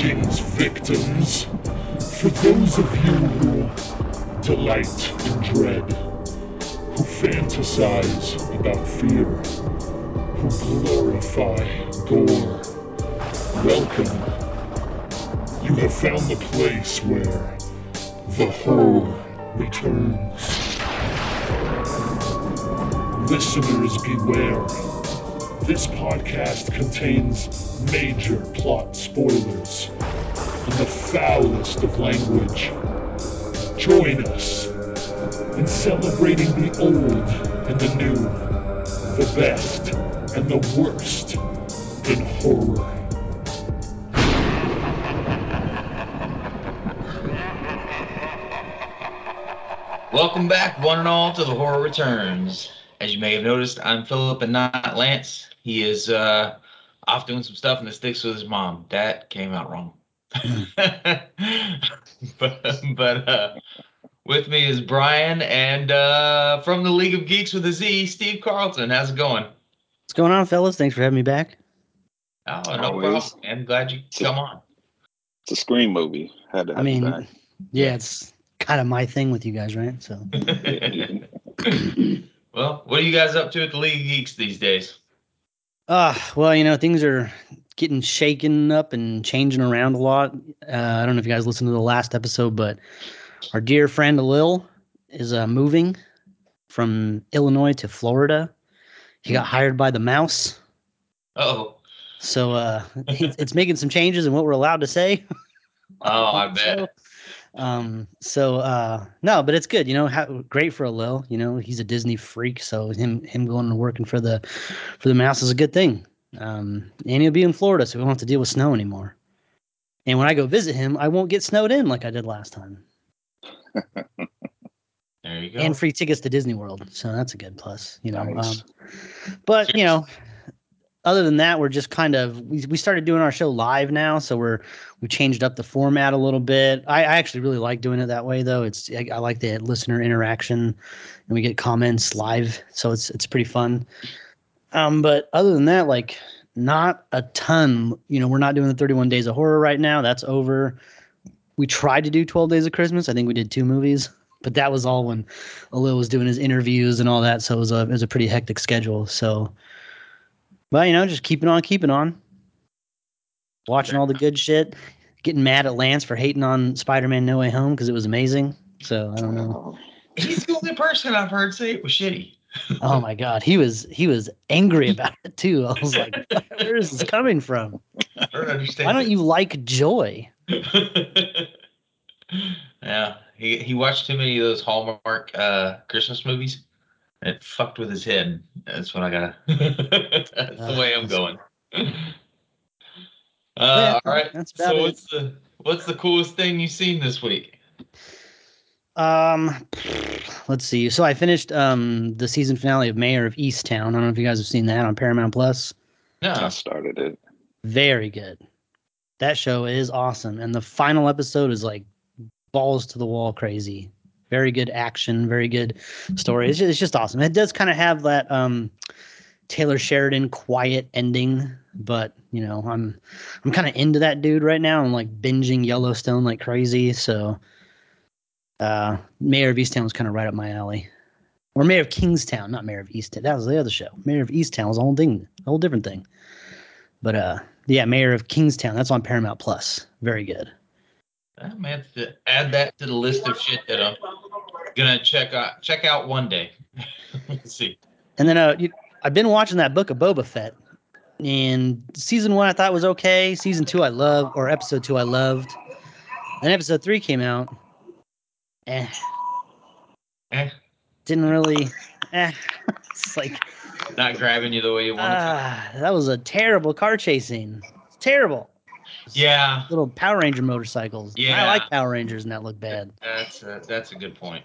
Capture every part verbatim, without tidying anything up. Greetings, victims. For those of you who delight in dread, who fantasize about fear, who glorify gore, welcome. You have found the place where the horror returns. Listeners, beware. This podcast contains major plot spoilers and the foulest of language. Join us in celebrating the old and the new, the best and the worst in horror. Welcome back, one and all, to The Horror Returns. As you may have noticed, I'm Philip and not Lance. He is uh, off doing some stuff in the sticks with his mom. That came out wrong. but but uh, with me is Brian and uh, from the League of Geeks with a Z, Steve Carlton. How's it going? What's going on, fellas? Thanks for having me back. Oh, no problem. I'm glad you it's come a, on. It's a Scream movie. Had to have I mean, back. Yeah, it's kind of my thing with you guys, right? So. Well, what are you guys up to at the League of Geeks these days? Uh, well, you know, things are getting shaken up and changing around a lot. Uh, I don't know if you guys listened to the last episode, but our dear friend Lil is uh, moving from Illinois to Florida. He got hired by the mouse. Uh-oh. So uh, it's, it's making some changes in what we're allowed to say. Oh, I bet. So, Um, so, uh, no, but it's good, you know, how, great for a Lil, you know, he's a Disney freak. So him, him going and working for the, for the mouse is a good thing. Um, and he'll be in Florida, so we won't have to deal with snow anymore. And when I go visit him, I won't get snowed in like I did last time. There you go. And free tickets to Disney World. So that's a good plus, you know, nice. um, but Cheers. You know, other than that, we're just kind of we, we started doing our show live now, so we're we changed up the format a little bit. I, I actually really like doing it that way, though. It's I, I like the listener interaction, and we get comments live, so it's it's pretty fun. Um, but other than that, like not a ton. You know, we're not doing the thirty-one Days of Horror right now. That's over. We tried to do twelve Days of Christmas. I think we did two movies, but that was all when Alil was doing his interviews and all that. So it was a it was a pretty hectic schedule. So. But, you know, just keeping on, keeping on. Watching all the good shit. Getting mad at Lance for hating on Spider-Man: No Way Home because it was amazing. So, I don't know. He's the only person I've heard say it was shitty. Oh, my God. He was he was angry about it, too. I was like, where is this coming from? I don't understand. Why don't you like joy? Yeah. He, he watched too many of those Hallmark uh, Christmas movies. It fucked with his head. That's what I got. That's uh, the way I'm going. Uh, yeah, all right. That's about so it. what's the what's the coolest thing you've seen this week? Um, let's see. So I finished um the season finale of Mayor of Easttown. I don't know if you guys have seen that on Paramount Plus. No, I started it. Very good. That show is awesome, and the final episode is like balls to the wall crazy. Very good action, very good story. It's just, it's just awesome. It does kind of have that um, Taylor Sheridan quiet ending, but you know, I'm I'm kind of into that dude right now. I'm like binging Yellowstone like crazy. So, uh, Mayor of Easttown was kind of right up my alley, or Mayor of Kingstown, not Mayor of Easttown. That was the other show. Mayor of Easttown was a whole thing, a whole different thing. But uh, yeah, Mayor of Kingstown. That's on Paramount Plus. Very good. I may have to add that to the list of shit that I'm gonna check out. Check out one day. Let's see. And then uh, you, I've been watching that Book of Boba Fett. And season one I thought was okay. Season two I love, or episode two I loved. Then episode three came out. Eh. Eh. Didn't really. Eh. It's like not grabbing you the way you wanted uh, to. That was a terrible car chase scene. It's terrible. Yeah, little Power Ranger motorcycles. Yeah, I like Power Rangers, and that look bad. That's a, that's a good point.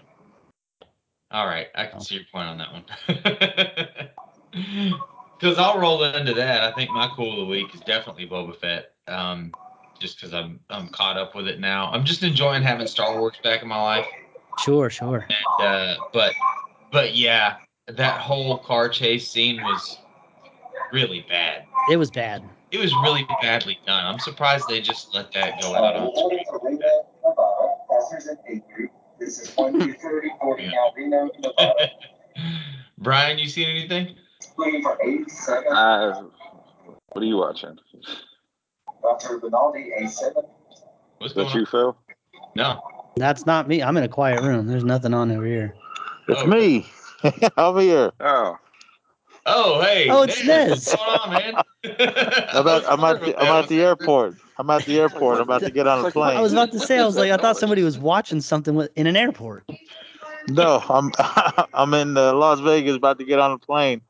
All right, I can oh. see your point on that one. Because I'll roll into that. I think my cool of the week is definitely Boba Fett. Um, just because I'm I'm caught up with it now. I'm just enjoying having Star Wars back in my life. Sure, sure. And, uh, but but yeah, that whole car chase scene was really bad. It was bad. It was really badly done. I'm surprised they just let that go out on screen. This is one thirty forty now, Reno, Nevada. Brian, you seen anything? Uh, what are you watching? Doctor Benaldi, A seven. What's that you, Phil? No. That's not me. I'm in a quiet room. There's nothing on over here. It's oh. me. Over here. Oh. Oh, hey. Oh, it's Nez. What's going on, man? I'm at, I'm at, the, I'm at the airport. I'm at the airport. I'm about to get on a plane. I was about to say, I was like, I thought somebody was watching something in an airport. No, I'm I'm in uh, Las Vegas, about to get on a plane.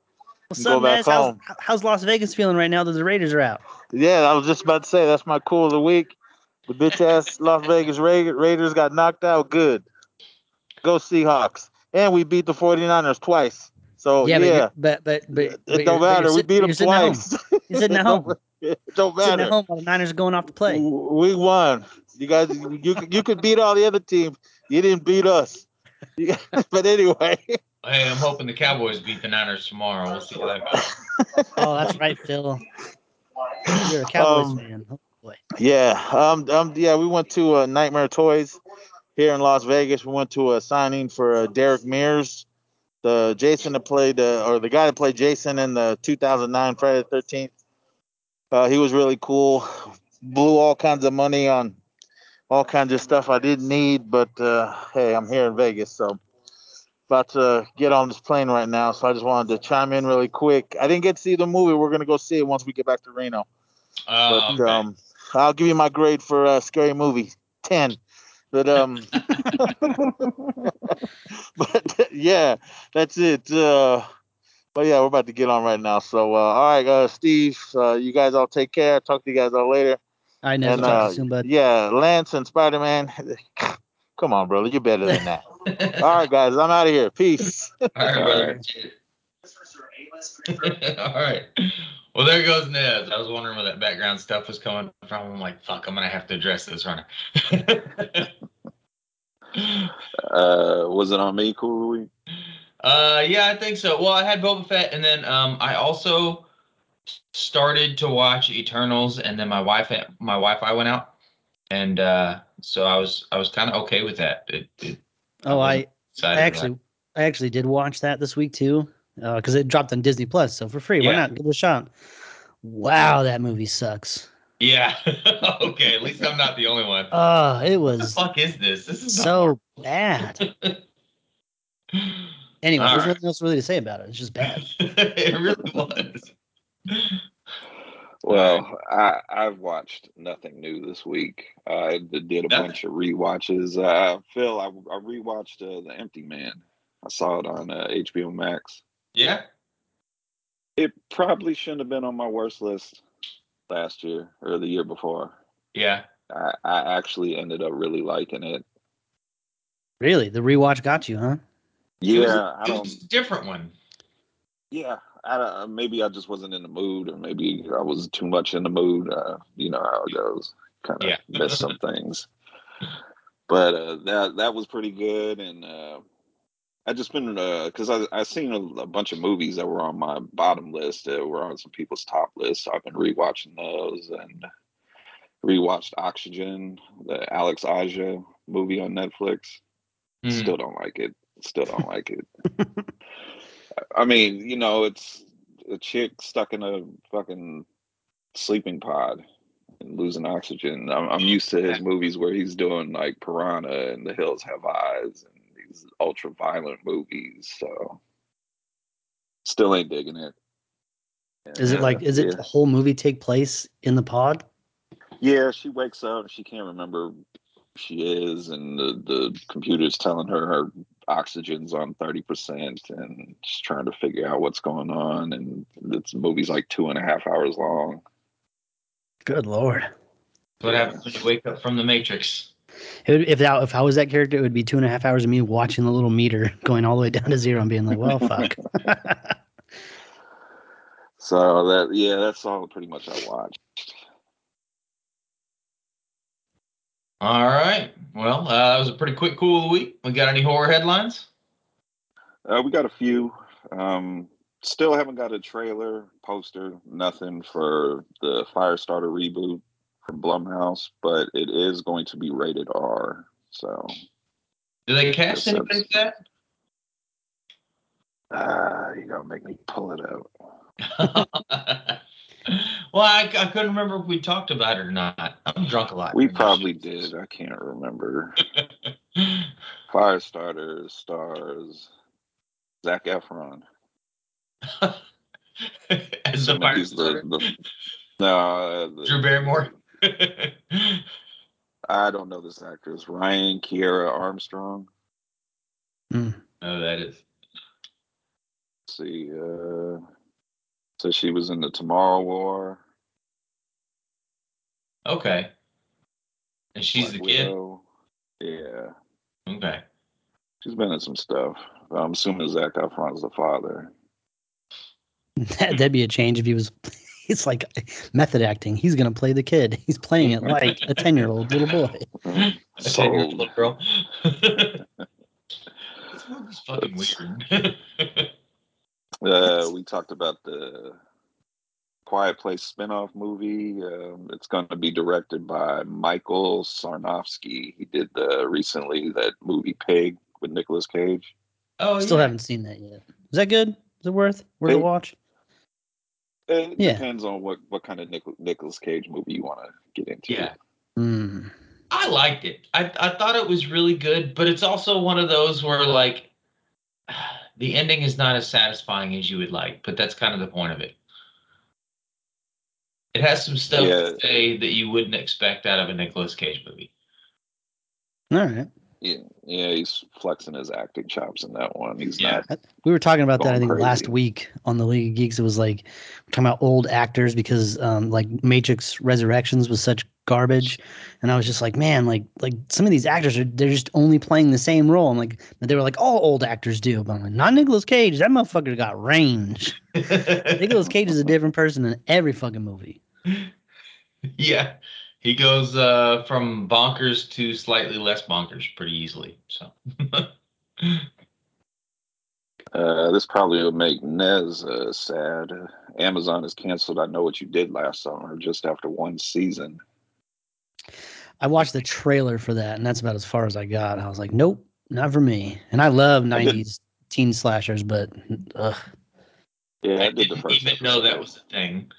What's up, Nez? How's, how's Las Vegas feeling right now that the Raiders are out? Yeah, I was just about to say, that's my cool of the week. The bitch-ass Las Vegas Ra- Raiders got knocked out good. Go Seahawks. And we beat the forty-niners twice. So, yeah. yeah. But, but, but, but, but it don't matter. Sit, we beat them twice. You're sitting at home. It don't matter. Sitting at home while the Niners are going off to play. We won. You guys, you, you could beat all the other teams. You didn't beat us. But anyway. Hey, I'm hoping the Cowboys beat the Niners tomorrow. We'll see what happens. Oh, that's right, Phil. You're a Cowboys um, fan. Oh, boy. Yeah. Um, um, yeah, we went to uh, Nightmare Toys here in Las Vegas. We went to a signing for uh, Derek Mears, the Jason that played, uh, or the guy that played Jason in the two thousand nine Friday the thirteenth. Uh, he was really cool. Blew all kinds of money on all kinds of stuff I didn't need, but uh, hey, I'm here in Vegas, so about to get on this plane right now. So I just wanted to chime in really quick. I didn't get to see the movie. We're gonna go see it once we get back to Reno. Uh, but okay. um, I'll give you my grade for uh, Scary Movie, ten. But um, but yeah, that's it. Uh, but yeah, we're about to get on right now. So uh, all right, uh, Steve, uh, you guys all take care. Talk to you guys all later. I know. And, uh, soon, bud. Yeah, Lance and Spider-Man. Come on, brother. You're better than that. All right, guys. I'm out of here. Peace. All right, brother. All right. Well, there goes Nez. I was wondering where that background stuff was coming from. I'm like, fuck, I'm going to have to address this runner. uh, was it on me, Cool? Uh, yeah, I think so. Well, I had Boba Fett, and then um, I also started to watch Eternals, and then my wife, my Wi-Fi went out, and uh, so I was, I was kind of okay with that. It, it, oh, I, I actually, I actually did watch that this week too, because uh, it dropped on Disney Plus, so for free. Yeah. Why not give it a shot? Wow, that movie sucks. Yeah. Okay. At least I'm not the only one. Oh, uh, it was. What the fuck is this? This is so bad. Anyway, All there's right. nothing else really to say about it. It's just bad. It really was. Well, I, I've watched nothing new this week. Uh, I did a nothing. bunch of rewatches. Uh, Phil, I, I rewatched uh, The Empty Man. I saw it on uh, H B O Max. Yeah. It probably shouldn't have been on my worst list last year or the year before. Yeah. I, I actually ended up really liking it. Really? The rewatch got you, huh? Yeah. It was a, I don't, it was a different one. Yeah. I, maybe I just wasn't in the mood, or maybe I was too much in the mood. Uh, you know how it goes. Kind of yeah. missed some things. But uh, that that was pretty good. And uh, I just been, because uh, I've seen a, a bunch of movies that were on my bottom list that were on some people's top lists. So I've been rewatching those, and rewatched Oxygen, the Alex Aja movie on Netflix. Mm. Still don't like it. Still don't like it. I mean, you know, it's a chick stuck in a fucking sleeping pod and losing oxygen. I'm, I'm used to his movies where he's doing like Piranha and The Hills Have Eyes and these ultra violent movies. So, still ain't digging it. And, is it like, is it yeah. the whole movie take place in the pod? Yeah, she wakes up and she can't remember who she is, and the, the computer's telling her her oxygen's on thirty percent, and just trying to figure out what's going on. And this movie's like two and a half hours long. Good Lord. What yeah. happens when you wake up from the Matrix? It would, if, that, if I was that character, it would be two and a half hours of me watching the little meter going all the way down to zero and being like, well, fuck. So that, yeah, that's all pretty much I watched. All right. Well, uh, that was a pretty quick cool week. We got any horror headlines? Uh, we got a few. Um, still haven't got a trailer, poster, nothing for the Firestarter reboot from Blumhouse, but it is going to be rated R. So, do they cast anybody like that? Ah, uh, you're gonna make me pull it out. Well, I, I couldn't remember if we talked about it or not. I'm drunk a lot. We probably did. I can't remember. Firestarter stars Zac Efron. As the Firestarter? The, the, no. The, Drew Barrymore? I don't know this actress. Ryan Kiera Armstrong? Mm. Oh, that is. Let's see. Uh, so she was in the Tomorrow War. Okay. And she's Black the Widow. Kid? Yeah. Okay. She's been in some stuff. I'm assuming Zac Efron's the father. That'd be a change if he was... It's like method acting. He's going to play the kid. He's playing it like a ten-year-old little boy. A ten-year-old little girl. This world is fucking weird. Uh, we talked about the Quiet Place spinoff movie. Um, it's going to be directed by Michael Sarnofsky. He did the recently that movie Pig with Nicolas Cage. Oh, still yeah. haven't seen that yet. Is that good? Is it worth worth a watch? It yeah. depends on what, what kind of Nic- Nicolas Cage movie you want to get into. Yeah, mm. I liked it. I I thought it was really good, but it's also one of those where like the ending is not as satisfying as you would like. But that's kind of the point of it. It has some stuff yeah. to say that you wouldn't expect out of a Nicolas Cage movie. All right. Yeah, yeah, he's flexing his acting chops in that one. He's yeah. not. We were talking about that, I think, crazy. last week on the League of Geeks. It was like we're talking about old actors because, um, like Matrix Resurrections was such garbage, and I was just like, man, like, like some of these actors are they're just only playing the same role. I'm like, they were like, all old actors do, but I'm like, not Nicolas Cage. That motherfucker got range. Nicolas Cage is a different person in every fucking movie. Yeah. He goes uh, from bonkers to slightly less bonkers pretty easily. So, uh, this probably will make Nez uh, sad. Amazon has canceled I Know What You Did Last Summer just after one season. I watched the trailer for that, and that's about as far as I got. I was like, nope, not for me. And I love nineties teen slashers, but ugh. Yeah, I, I did didn't the first even episode. Know that was a thing.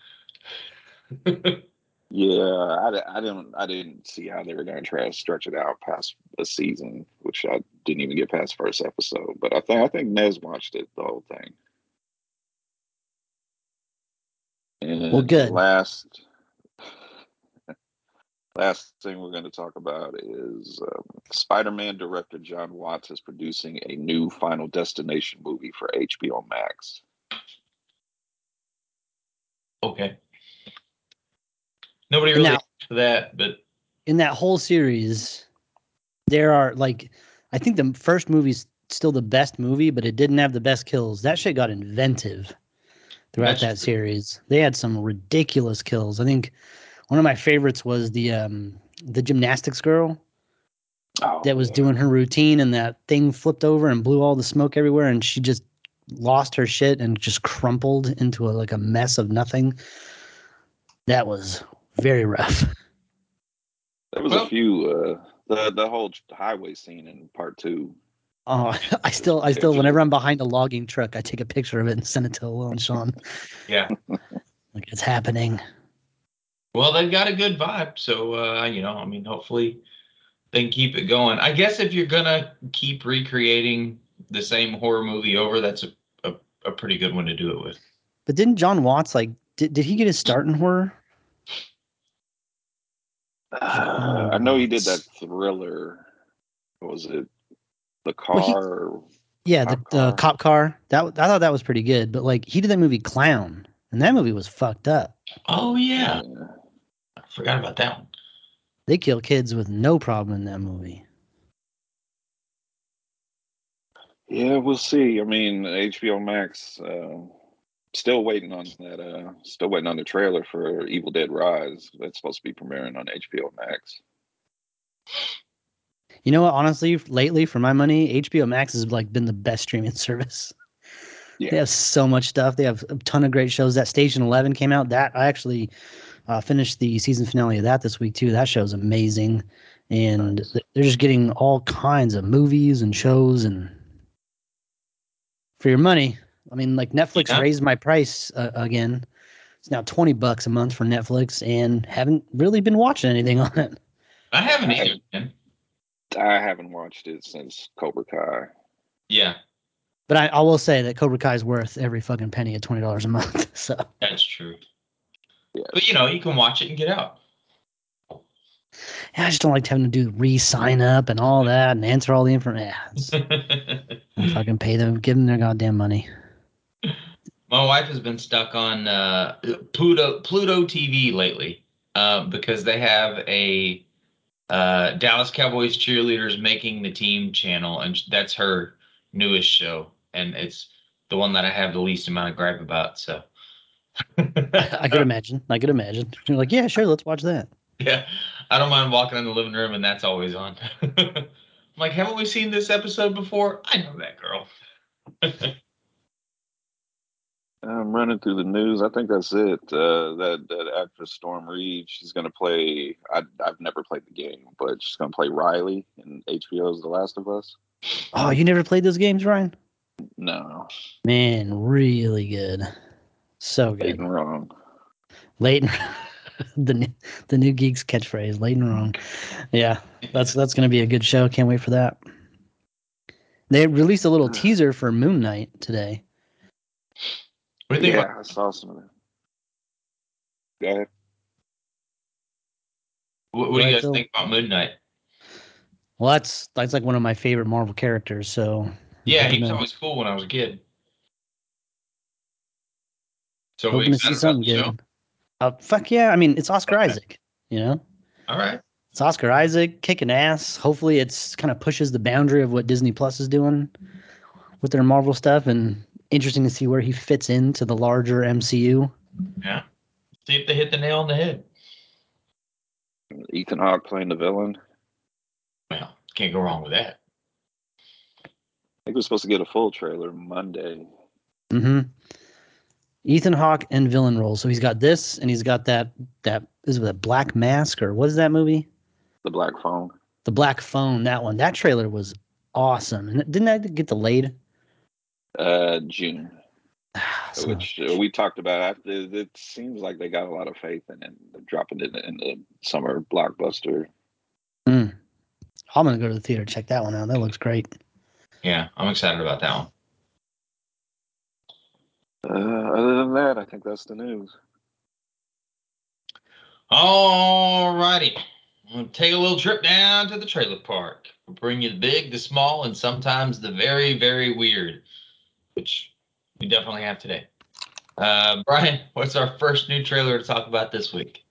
Yeah, I, I didn't I didn't see how they were going to try to stretch it out past a season, which I didn't even get past first episode. But I think I think Nez watched it the whole thing. And well, good. Last last thing we're going to talk about is um, Spider-Man director John Watts is producing a new Final Destination movie for H B O Max. Okay. Nobody really for that, but in that whole series, there are like, I think the first movie's still the best movie, but it didn't have the best kills. That shit got inventive throughout That's that true. series. They had some ridiculous kills. I think one of my favorites was the um, the gymnastics girl oh, that was yeah. doing her routine, and that thing flipped over and blew all the smoke everywhere, and she just lost her shit and just crumpled into a, like a mess of nothing. That was. Very rough. There was well, a few uh, the the whole highway scene in part two. Oh, I still I still whenever I'm behind a logging truck, I take a picture of it and send it to Will and Sean. Yeah, like it's happening. Well, they've got a good vibe, so uh, you know, I mean, hopefully they can keep it going. I guess if you're gonna keep recreating the same horror movie over, that's a a, a pretty good one to do it with. But didn't John Watts like did did he get his start in horror? Uh, I know he did that thriller. What was it? The car. Well, he, yeah, cop the, car. the cop car. That I thought that was pretty good. But like, he did that movie Clown, and that movie was fucked up. Oh yeah, yeah. I forgot about that one. They kill kids with no problem in that movie. Yeah, we'll see. I mean, H B O Max. Uh, Still waiting on that. Uh, still waiting on the trailer for Evil Dead Rise. That's supposed to be premiering on H B O Max. You know what? Honestly, lately, for my money, H B O Max has like been the best streaming service. Yeah. They have so much stuff. They have a ton of great shows. That Station eleven came out. That I actually uh, finished the season finale of that this week too. That show's amazing, and nice. They're just getting all kinds of movies and shows and for your money. I mean, like Netflix yeah. raised my price uh, again. It's now twenty bucks a month for Netflix, and haven't really been watching anything on it. I haven't I, either. Man. I haven't watched it since Cobra Kai. Yeah. But I, I will say that Cobra Kai is worth every fucking penny of twenty dollars a month. So that's true. Yeah. But, you know, you can watch it and get out. Yeah, I just don't like having to do re-sign up and all that and answer all the information. Fucking pay them, give them their goddamn money. My wife has been stuck on uh, Pluto Pluto T V lately uh, because they have a uh, Dallas Cowboys cheerleaders making the team channel, and that's her newest show, and it's the one that I have the least amount of gripe about. So I, I could imagine. I could imagine. You're like, yeah, sure, let's watch that. Yeah, I don't mind walking in the living room, and that's always on. I'm like, haven't we seen this episode before? I know that girl. I'm running through the news. I think that's it. Uh, that that actress Storm Reed, she's going to play. I, I've never played the game, but she's going to play Riley in H B O's The Last of Us. Oh, you never played those games, Ryan? No. Man, really good. So good. Late and wrong. Late and the new, the new Geeks catchphrase. Late and wrong. Yeah, that's that's going to be a good show. Can't wait for that. They released a little teaser for Moon Knight today. What do you think? Yeah, I saw some of that. Go ahead. What, what do you guys think about Moon Knight? Well, that's that's like one of my favorite Marvel characters. So yeah, he was always cool when I was a kid. So hoping to see something good. Uh, fuck yeah! I mean, it's Oscar Isaac. You know. All right. It's Oscar Isaac kicking ass. Hopefully, it's kind of pushes the boundary of what Disney Plus is doing with their Marvel stuff and. Interesting to see where he fits into the larger M C U. Yeah. See if they hit the nail on the head. Ethan Hawke playing the villain. Well, can't go wrong with that. I think we're supposed to get a full trailer Monday. Mm-hmm. Ethan Hawke and villain role. So he's got this, and he's got that, that is it a Black Mask, or what is that movie? The Black Phone. The Black Phone, that one. That trailer was awesome. And didn't that get delayed? Uh, June, so which uh, we talked about. It, it seems like they got a lot of faith in it. They're dropping it in the summer blockbuster. Mm. I'm gonna go to the theater check that one out. That looks great. Yeah, I'm excited about that one. Uh, other than that, I think that's the news. All righty, I'm gonna take a little trip down to the trailer park. We'll bring you the big, the small, and sometimes the very, very weird. Which we definitely have today. Uh, Brian, what's our first new trailer to talk about this week?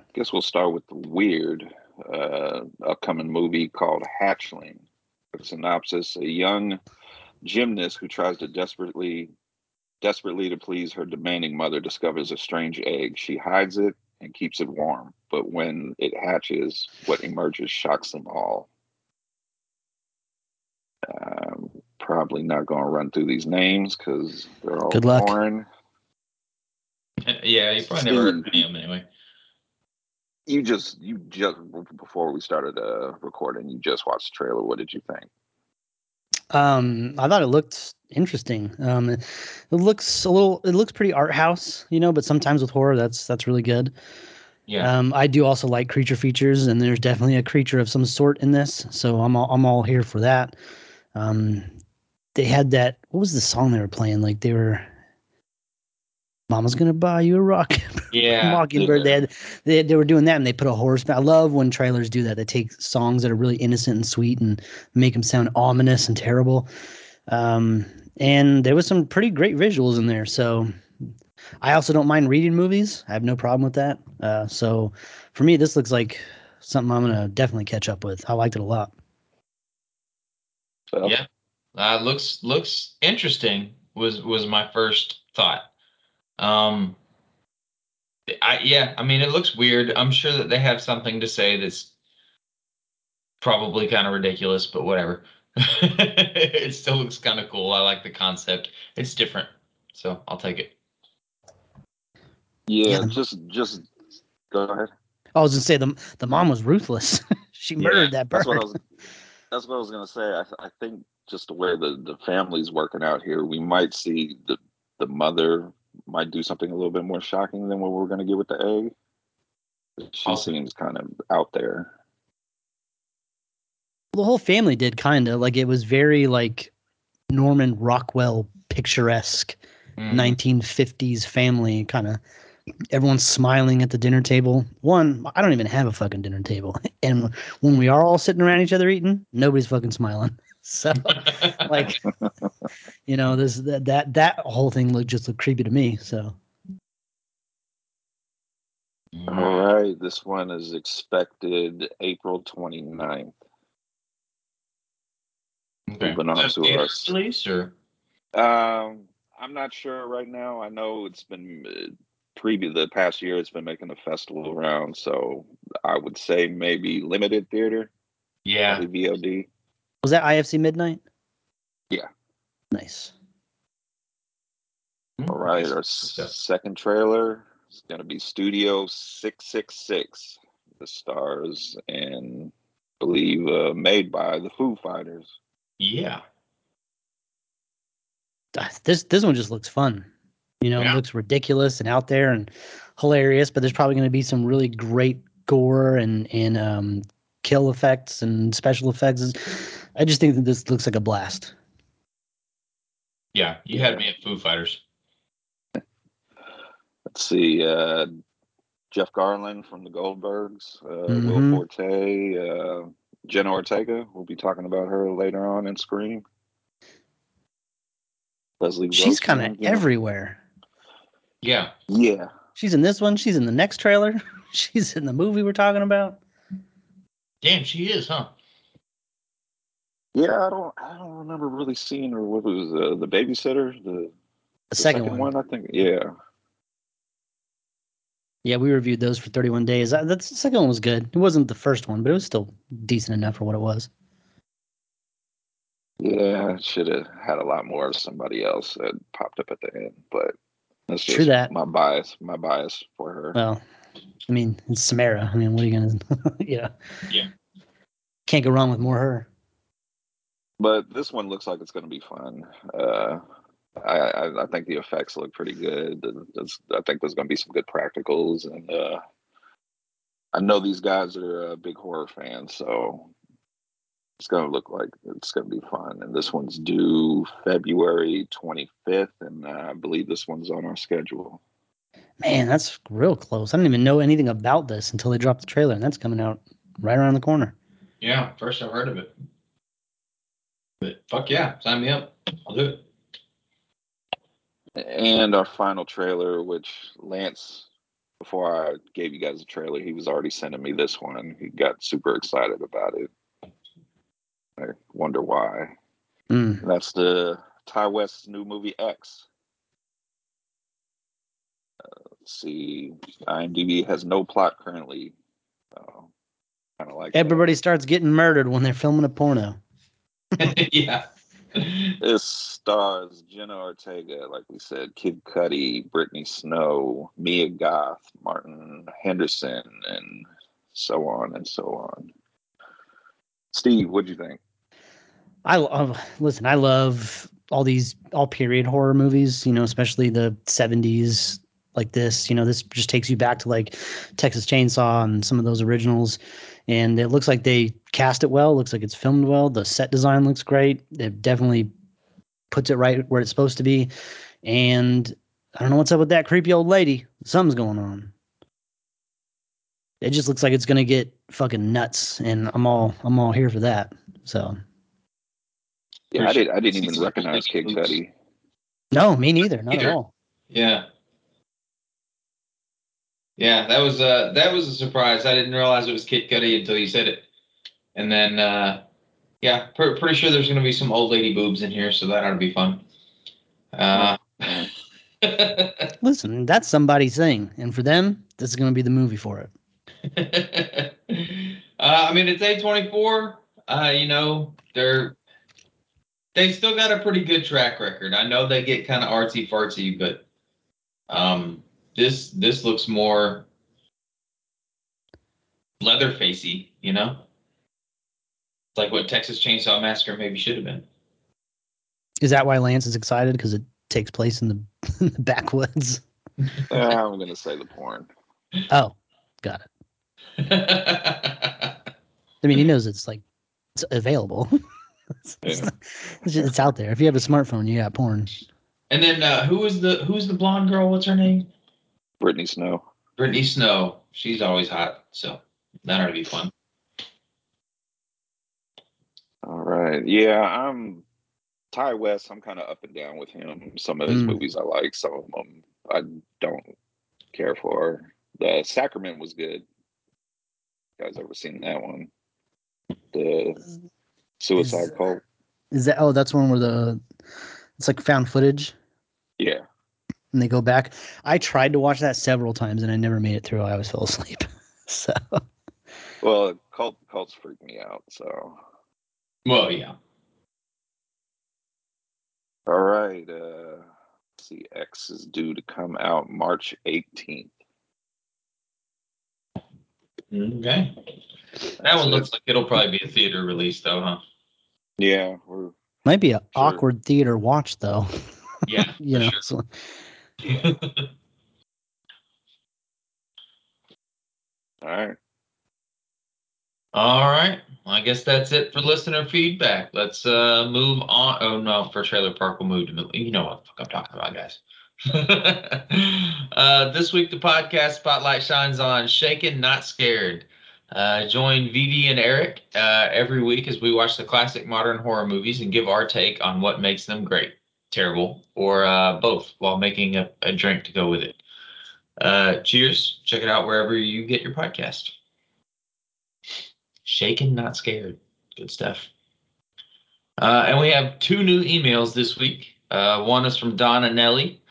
I guess we'll start with the weird uh, upcoming movie called Hatchling. A synopsis, a young gymnast who tries to desperately, desperately to please her demanding mother discovers a strange egg. She hides it and keeps it warm. But when it hatches, what emerges shocks them all. Um, probably not going to run through these names because they're all foreign. Yeah, you probably never heard of them anyway. You just, you just before we started uh, recording, you just watched the trailer. What did you think? Um, I thought it looked interesting. Um, it, it looks a little, it looks pretty art house, you know. But sometimes with horror, that's that's really good. Yeah. Um, I do also like creature features, and there's definitely a creature of some sort in this, so I'm all, I'm all here for that. Um, they had that. What was the song they were playing? Like they were, "Mama's gonna buy you a rocket." Yeah. Mockingbird. Yeah. They had, they they were doing that, and they put a horse. I love when trailers do that. They take songs that are really innocent and sweet and make them sound ominous and terrible. Um, and there was some pretty great visuals in there, so. I also don't mind reading movies. I have no problem with that. Uh, so for me, this looks like something I'm going to definitely catch up with. I liked it a lot. So. Yeah. Uh, looks looks interesting was, was my first thought. Um, I, yeah, I mean, it looks weird. I'm sure that they have something to say that's probably kind of ridiculous, but whatever. It still looks kind of cool. I like the concept. It's different, so I'll take it. Yeah, yeah. just just go ahead. I was gonna say the the mom was ruthless. She yeah, murdered that bird. That's what I was, that's what I was gonna say. I, I think just the way the the family's working out here, we might see the the mother might do something a little bit more shocking than what we're gonna get with the egg. She awesome. seems kind of out there. The whole family did kind of like it was very like Norman Rockwell picturesque mm. nineteen fifties family kind of. Everyone's smiling at the dinner table. One, I don't even have a fucking dinner table. And when we are all sitting around each other eating, nobody's fucking smiling. So, like, you know, this that that, that whole thing looked, just looked creepy to me. So, all right. This one is expected April twenty-ninth. Okay. Moving on to us. Release, or? Um, I'm not sure right now. I know it's been... Uh, Preview the past year, it's been making the festival round, so I would say maybe limited theater. Yeah, V O D. Was that I F C Midnight? Yeah. Nice. All right, our yeah. second trailer is going to be Studio six six six. The stars and I believe uh, made by the Foo Fighters. Yeah. This this one just looks fun. You know, yeah. It looks ridiculous and out there and hilarious, but there's probably going to be some really great gore and, and um, kill effects and special effects. I just think that this looks like a blast. Yeah, you yeah. had me at Foo Fighters. Let's see. Uh, Jeff Garland from the Goldbergs, uh, mm-hmm. Will Forte, uh, Jenna Ortega. We'll be talking about her later on in Scream. Leslie She's kind of yeah. everywhere. Yeah. Yeah. She's in this one. She's in the next trailer. She's in the movie we're talking about. Damn, she is, huh? Yeah, I don't I don't remember really seeing her. What was uh, the babysitter? The, the, the second, second one. one, I think. Yeah. Yeah, we reviewed those for thirty-one days. I, that's, the second one was good. It wasn't the first one, but it was still decent enough for what it was. Yeah, I should have had a lot more of somebody else that popped up at the end, but that's just True that. my bias, my bias for her. Well, I mean, it's Samara. I mean, what are you going to, you know? Yeah. Can't go wrong with more her. But this one looks like it's going to be fun. Uh, I, I, I think the effects look pretty good. There's, I think there's going to be some good practicals. And uh, I know these guys are uh, big horror fans, so... It's going to look like it's going to be fun. And this one's due February twenty-fifth. And I believe this one's on our schedule. Man, that's real close. I didn't even know anything about this until they dropped the trailer. And that's coming out right around the corner. Yeah, first I've heard of it. But fuck yeah, sign me up. I'll do it. And our final trailer, which Lance, before I gave you guys a trailer, he was already sending me this one. He got super excited about it. I wonder why. Mm. That's the Ty West's new movie X. Uh, let's see, IMDb has no plot currently. So kind of like everybody that. starts getting murdered when they're filming a porno. Yeah. It stars Jenna Ortega, like we said, Kid Cudi, Brittany Snow, Mia Goth, Martin Henderson, and so on and so on. Steve, what'd you think? I uh, listen. I love all these all period horror movies. You know, especially the seventies like this. You know, this just takes you back to like Texas Chainsaw and some of those originals. And it looks like they cast it well. Looks like it's filmed well. The set design looks great. It definitely puts it right where it's supposed to be. And I don't know what's up with that creepy old lady. Something's going on. It just looks like it's gonna get fucking nuts, and I'm all I'm all here for that. So, yeah, I didn't I didn't even recognize Kid Cudi. No, me neither, not at all. Yeah, yeah, that was uh that was a surprise. I didn't realize it was Kid Cudi until you said it, and then uh, yeah, pr- pretty sure there's gonna be some old lady boobs in here, so that ought to be fun. Uh, listen, that's somebody's thing, and for them, this is gonna be the movie for it. uh, I mean, it's A twenty-four. Uh, you know, they're they still got a pretty good track record. I know they get kind of artsy fartsy, but um, this this looks more Leatherfacey, you know, it's like what Texas Chainsaw Massacre maybe should have been. Is that why Lance is excited? Because it takes place in the, in the backwoods. uh, I'm gonna say the porn. Oh, got it. I mean, he knows it's like it's available. it's, yeah. it's, not, it's, just, it's out there. If you have a smartphone, you got porn. And then uh, who is the who's the blonde girl? What's her name? Brittany Snow. Brittany Snow. She's always hot, so that ought to be fun. All right. Yeah, I'm Ty West. I'm kind of up and down with him. Some of his mm. movies I like. Some of them I don't care for. The Sacrament was good. You guys ever seen that one? The Suicide is, Cult. Is that? Oh, that's one where the it's like found footage. Yeah. And they go back. I tried to watch that several times and I never made it through. I always fell asleep. So. Well, cult cults freak me out. So. Well, yeah. All right. Uh, let's see, X is due to come out March eighteenth. Okay. That That's one looks it. like it'll probably be a theater release, though, huh? Yeah. We're Might be an sure. awkward theater watch, though. Yeah. you know. Sure. So. Yeah. All right. All right. Well, I guess that's it for listener feedback. Let's uh, move on. Oh, no. For Trailer Park, we'll move to... You know what the fuck I'm talking about, guys. uh, this week, the podcast spotlight shines on Shaken, Not Scared. Uh, join Vidi and Eric uh, every week as we watch the classic modern horror movies and give our take on what makes them great, terrible, or uh, both while making a, a drink to go with it. Uh, cheers. Check it out wherever you get your podcast. Shaken, Not Scared. Good stuff. Uh, and we have two new emails this week. Uh, one is from Don and Nelly.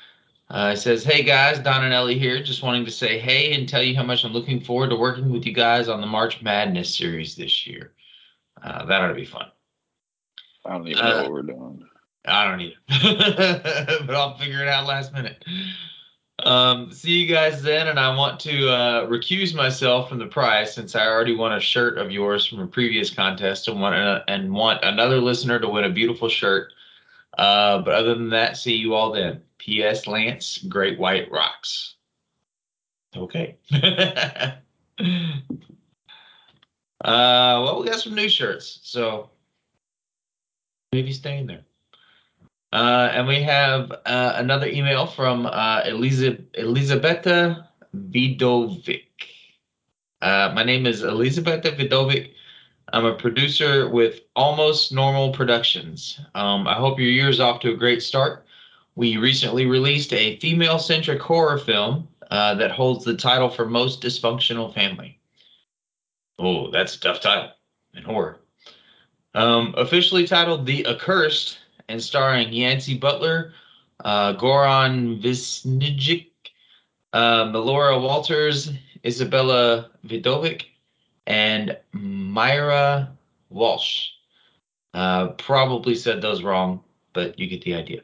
Uh, it says, hey guys, Don and Ellie here. Just wanting to say hey and tell you how much I'm looking forward to working with you guys on the March Madness series this year. Uh, that ought to be fun. I don't even uh, know what we're doing. I don't either. But I'll figure it out last minute. Um, see you guys then, and I want to uh, recuse myself from the prize since I already won a shirt of yours from a previous contest and want, a, and want another listener to win a beautiful shirt. Uh, but other than that, see you all then. P S. Lance, Great White Rocks. Okay. uh, well, we got some new shirts, so maybe stay in there. Uh, and we have uh, another email from uh, Eliza- Elizabetta Vidovic. Uh, my name is Elizabetta Vidovic. I'm a producer with Almost Normal Productions. Um, I hope your year's off to a great start. We recently released a female-centric horror film uh, that holds the title for Most Dysfunctional Family. Oh, that's a tough title in horror. Um, officially titled The Accursed and starring Yancey Butler, uh, Goran Visnijic, uh, Melora Walters, Isabella Vidovic, and Myra Walsh. Uh, probably said those wrong, but you get the idea.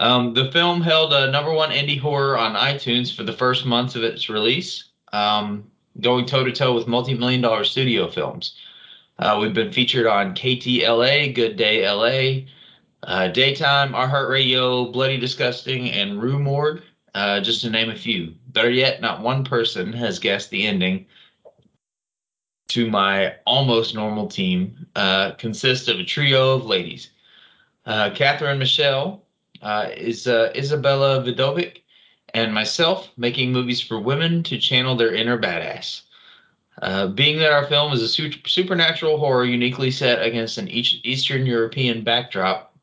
Um, the film held a number one indie horror on iTunes for the first months of its release, um, going toe-to-toe with multi-million dollar studio films. Uh, we've been featured on K T L A, Good Day L A, uh, Daytime, iHeartRadio, Bloody Disgusting, and Rue Morgue, uh, just to name a few. Better yet, not one person has guessed the ending to my Almost Normal team, uh, consists of a trio of ladies. Uh, Catherine Michelle... Uh, is uh, Isabella Vidovic and myself making movies for women to channel their inner badass. Uh, being that our film is a su- supernatural horror uniquely set against an each- Eastern European backdrop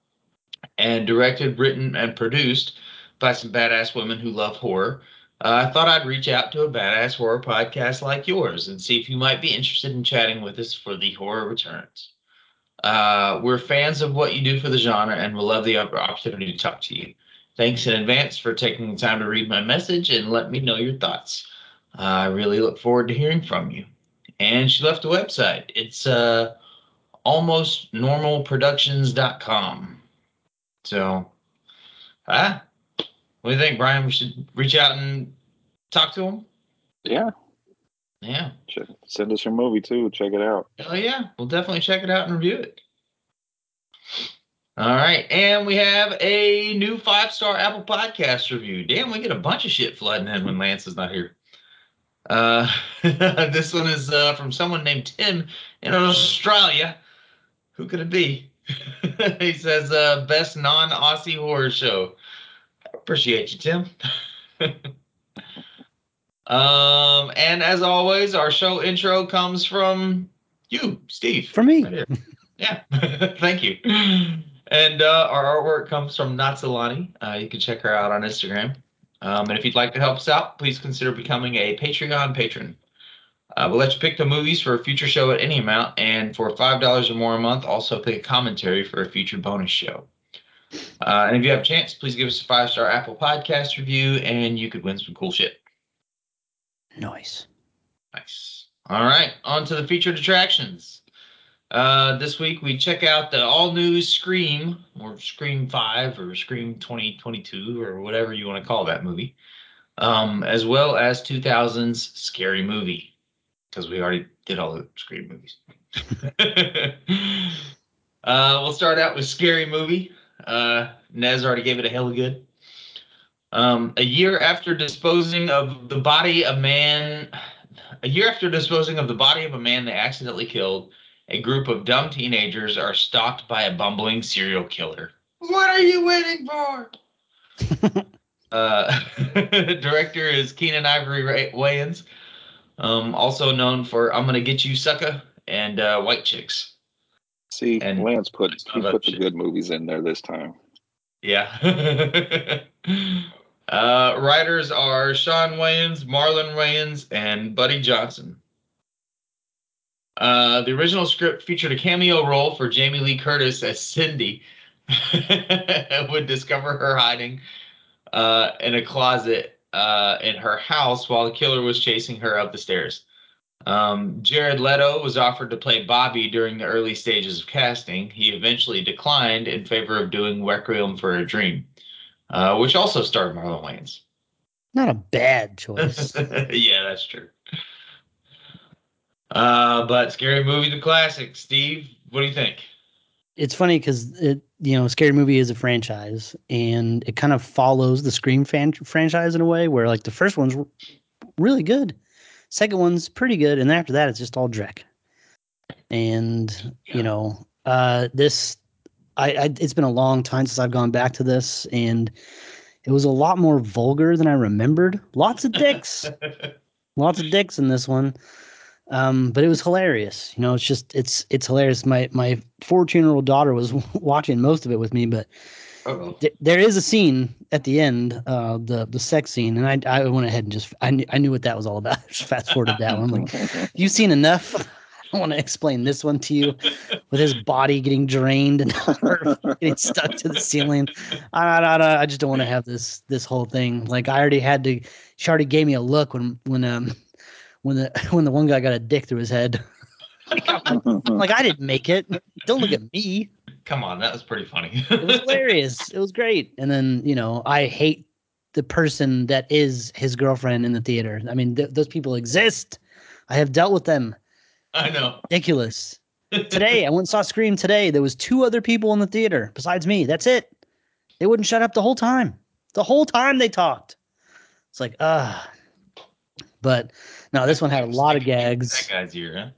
and directed, written, and produced by some badass women who love horror, uh, I thought I'd reach out to a badass horror podcast like yours and see if you might be interested in chatting with us for The Horror Returns. Uh, we're fans of what you do for the genre and we'll love the opportunity to talk to you. Thanks in advance for taking the time to read my message and let me know your thoughts. Uh, I really look forward to hearing from you. And she left a website. It's uh, almost normal productions dot com. So, ah, what do you think, Brian? We should reach out and talk to him? Yeah. Yeah. Check, send us your movie, too. Check it out. Oh, yeah. We'll definitely check it out and review it. All right. And we have a new five-star Apple Podcast review. Damn, we get a bunch of shit flooding in when Lance is not here. Uh, this one is uh, from someone named Tim in Australia. Who could it be? He says, uh, best non-Aussie horror show. I appreciate you, Tim. Um, and as always, our show intro comes from you, Steve. From me. Right. Yeah. Thank you. And uh, our artwork comes from Natsalani. Uh, you can check her out on Instagram. Um, and if you'd like to help us out, please consider becoming a Patreon patron. Uh, we'll let you pick the movies for a future show at any amount. And for five dollars or more a month, also pick a commentary for a future bonus show. Uh, and if you have a chance, please give us a five-star Apple Podcast review, and you could win some cool shit. Nice. Nice. All right. On to the featured attractions. Uh, this week we check out the all-new Scream, or Scream five, or Scream twenty twenty-two, or whatever you want to call that movie, um, as well as two thousands Scary Movie, because we already did all the Scream movies. uh, we'll start out with Scary Movie. Uh, Nez already gave it a hell of good. Um, a year after disposing of the body of man, a year after disposing of the body of a man they accidentally killed, a group of dumb teenagers are stalked by a bumbling serial killer. What are you waiting for? uh, director is Keenan Ivory Wayans, um, also known for "I'm Gonna Get You, Sucker" and uh, "White Chicks." See, and Lance put he put the shit. Good movies in there this time. Yeah. Uh, writers are Sean Wayans, Marlon Wayans, and Buddy Johnson. Uh, the original script featured a cameo role for Jamie Lee Curtis as Cindy would discover her hiding uh, in a closet uh, in her house while the killer was chasing her up the stairs. Um, Jared Leto was offered to play Bobby during the early stages of casting. He eventually declined in favor of doing Requiem for a Dream. Uh, which also starred Marlon Wayans. Not a bad choice. Yeah, that's true. Uh, but Scary Movie, the classic. Steve, what do you think? It's funny because, it, you know, Scary Movie is a franchise, and it kind of follows the Scream fan- franchise in a way where, like, the first one's really good. Second one's pretty good, and after that, it's just all dreck. And, yeah. you know, uh, this... I, I, it's been a long time since I've gone back to this, and it was a lot more vulgar than I remembered. Lots of dicks, lots of dicks in this one. Um, but it was hilarious. You know, it's just, it's, it's hilarious. My, my fourteen year old daughter was watching most of it with me, but th- there is a scene at the end, uh, the, the sex scene. And I, I went ahead and just, I knew, I knew what that was all about. Just fast forwarded that one. I'm like, you've seen enough. I want to explain this one to you with his body getting drained and her getting stuck to the ceiling. I, I, I just don't want to have this this whole thing. Like, I already had to – she already gave me a look when when um when the when the one guy got a dick through his head. Like, I'm like, I didn't make it. Don't look at me. Come on. That was pretty funny. It was hilarious. It was great. And then, you know, I hate the person that is his girlfriend in the theater. I mean, th- those people exist. I have dealt with them. I know. Ridiculous. Today, I went and saw Scream today. There was two other people in the theater besides me. That's it. They wouldn't shut up the whole time. The whole time they talked. It's like, ah. Uh. But no, this one had a lot of gags. That guy's ear, huh?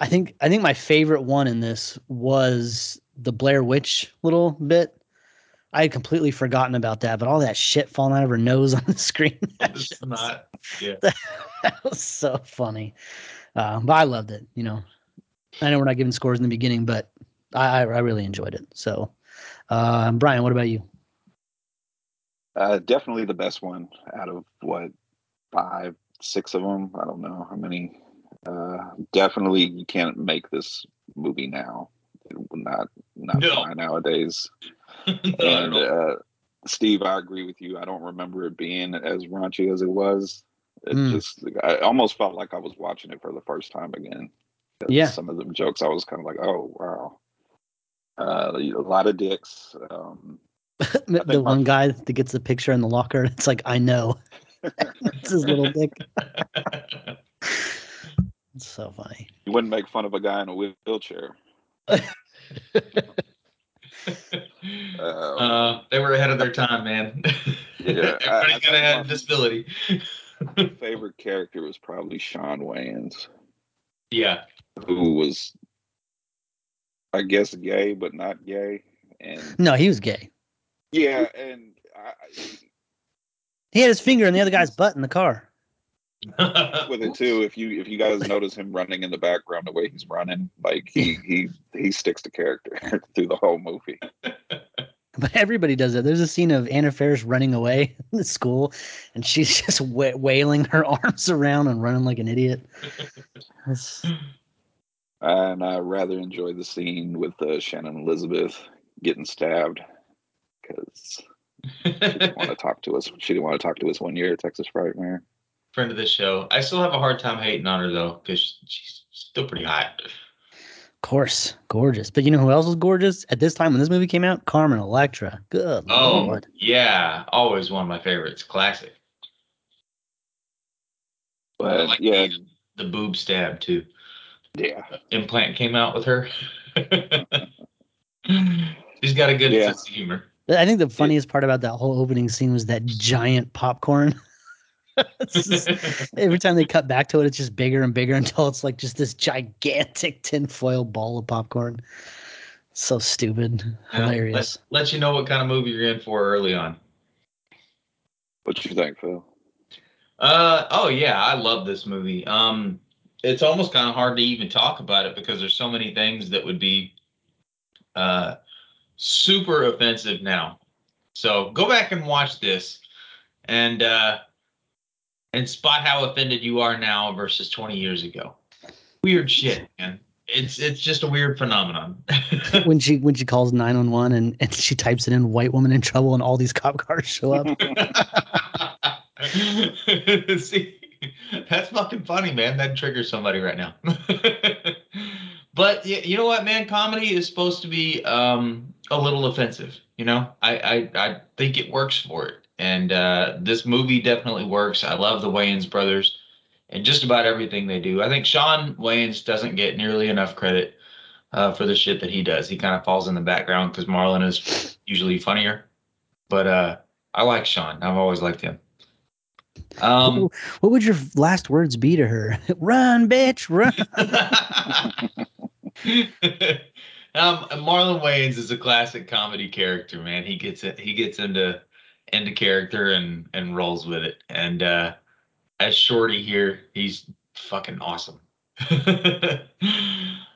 I think I think my favorite one in this was the Blair Witch little bit. I had completely forgotten about that, but all that shit falling out of her nose on the screen. That's not. Yeah. That, that was so funny. Uh, but I loved it, you know. I know we're not giving scores in the beginning, but I, I, I really enjoyed it. So, uh, Brian, what about you? Uh, definitely the best one out of, what, five, six of them? I don't know how many. Uh, definitely you can't make this movie now. It will not, not no. fly nowadays. And uh, Steve, I agree with you. I don't remember it being as raunchy as it was. It mm. just, I almost felt like I was watching it for the first time again. Yeah. Some of the jokes, I was kind of like, oh, wow. Uh, a lot of dicks. Um, The one Mark. guy that gets the picture in the locker, and it's like, I know. It's his little dick. It's so funny. You wouldn't make fun of a guy in a wheelchair. uh, uh, they were ahead of their time, man. Yeah, Everybody's got to have a disability. My favorite character was probably Sean Wayans. Yeah. Who was, I guess, gay, but not gay. And no, he was gay. Yeah, and I, he had his finger in the other guy's butt in the car. With it too, if you if you guys notice him running in the background, the way he's running, like he he he sticks to character through the whole movie. But everybody does it. There's a scene of Anna Faris running away in the school, and she's just wh- wailing her arms around and running like an idiot. That's... And I rather enjoy the scene with uh, Shannon Elizabeth getting stabbed because she didn't want to talk to us. She didn't want to talk to us one year at Texas Frightmare. Friend of this show. I still have a hard time hating on her though because she's still pretty hot. Of course, gorgeous. But you know who else was gorgeous at this time when this movie came out? Carmen Electra. Good oh, Lord. Yeah, always one of my favorites. Classic. But I like yeah, the, the boob stab too. Yeah, Implant came out with her. She's got a good yeah. sense of humor. I think the funniest yeah. part about that whole opening scene was that giant popcorn. It's just, every time they cut back to it, it's just bigger and bigger until it's like just this gigantic tinfoil ball of popcorn. So stupid. Hilarious. Let, let you know what kind of movie you're in for early on. What you think, Phil? Uh, oh, yeah. I love this movie. Um, it's almost kind of hard to even talk about it because there's so many things that would be uh, super offensive now. So go back and watch this. And... Uh, And spot how offended you are now versus twenty years ago. Weird shit, man. It's it's just a weird phenomenon. When she when she calls nine one one and, and she types it in, white woman in trouble, and all these cop cars show up. See, that's fucking funny, man. That triggers somebody right now. But you know what, man? Comedy is supposed to be um, a little offensive. You know, I, I, I think it works for it. And uh, this movie definitely works. I love the Wayans brothers and just about everything they do. I think Sean Wayans doesn't get nearly enough credit uh, for the shit that he does. He kind of falls in the background because Marlon is usually funnier. But uh, I like Sean. I've always liked him. Um, what would your last words be to her? Run, bitch, run. um, Marlon Wayans is a classic comedy character, man. He gets it. He gets into... into character and and rolls with it, and uh as Shorty here, he's fucking awesome.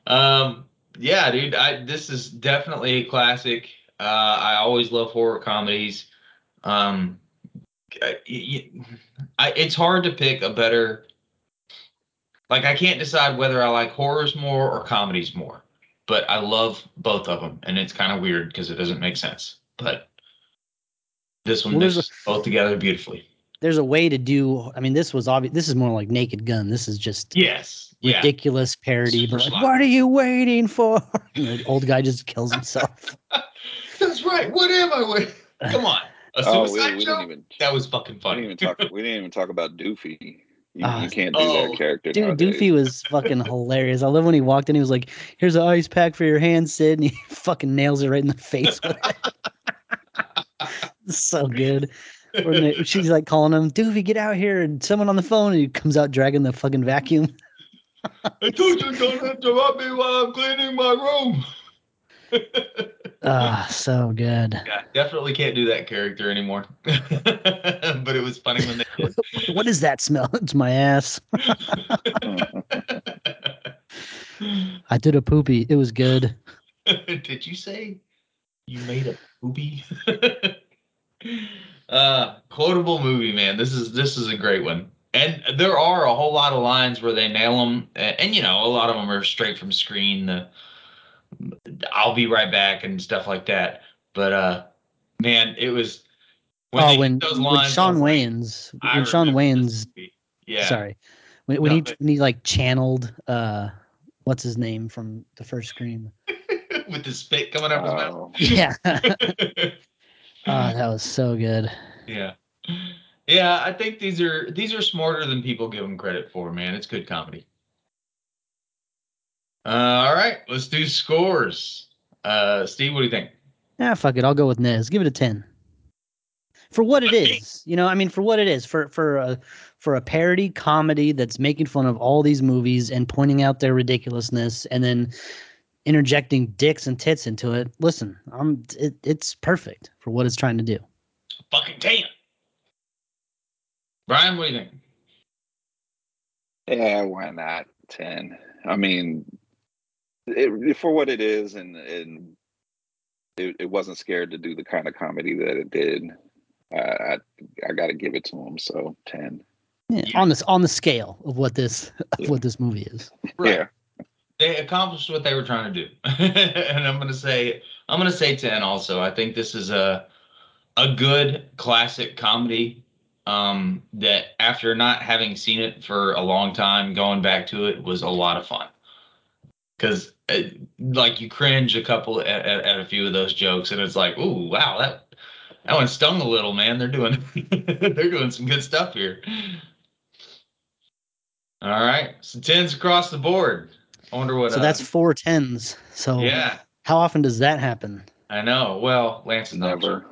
um yeah dude I this is definitely a classic. uh I always love horror comedies. um I, I, it's hard to pick a better, like I can't decide whether I like horrors more or comedies more, but I love both of them, and it's kind of weird because it doesn't make sense, but this one well, mixes both together beautifully. There's a way to do. I mean, this was obvious. This is more like Naked Gun. This is just yes, ridiculous yeah. parody. Super but like, slime. What are you waiting for? And the old guy just kills himself. That's right. What am I waiting? Come on, a suicide oh, we, we joke? Even, that was fucking funny. We didn't even talk, we didn't even talk about Doofy. You, uh, you can't do oh, that character. Dude, nowadays. Doofy was fucking hilarious. I love when he walked in. He was like, "Here's an ice pack for your hand, Sid," and he fucking nails it right in the face with it. So good. They, she's like calling him, Doofy, get out here, and someone on the phone, and he comes out dragging the fucking vacuum. I told you don't interrupt me while I'm cleaning my room. Ah, oh, so good. Yeah, definitely can't do that character anymore. But it was funny when they did. What is that smell? It's my ass. I did a poopy. It was good. Did you say you made a poopy? Uh, quotable movie, man. This is this is a great one, and there are a whole lot of lines where they nail them, and, and you know, a lot of them are straight from screen. The "I'll be right back" and stuff like that. But uh, man, it was when oh when, those lines, when Sean Wayans, like, when Sean Wayans, yeah, sorry, when, when no, he but, when he like channeled uh, what's his name from the first Scream with the spit coming out of his mouth, yeah. Oh, that was so good. Yeah. Yeah, I think these are these are smarter than people give them credit for, man. It's good comedy. Uh, all right, let's do scores. Uh, Steve, what do you think? Yeah, fuck it. I'll go with Niz. Give it a ten. For what it is, you know, I mean, for what it is, for for a for a parody comedy that's making fun of all these movies and pointing out their ridiculousness and then interjecting dicks and tits into it. Listen, I'm it, it's perfect for what it's trying to do. Fucking ten. Brian, what do you think? Yeah, why not ten? I mean, it, for what it is, and, and it, it wasn't scared to do the kind of comedy that it did. Uh, I I got to give it to them, so ten. Yeah, yeah. On this, on the scale of what this of yeah. what this movie is. Right. Yeah, they accomplished what they were trying to do, and I'm gonna say I'm gonna say ten. Also, I think this is a a good classic comedy. Um, that after not having seen it for a long time, going back to it was a lot of fun. Because like you cringe a couple at, at, at a few of those jokes, and it's like, ooh, wow, that that one stung a little, man. They're doing they're doing some good stuff here. All right, so tens across the board. I wonder what. So uh, that's four tens. So yeah, how often does that happen? I know. Well, Lance is never.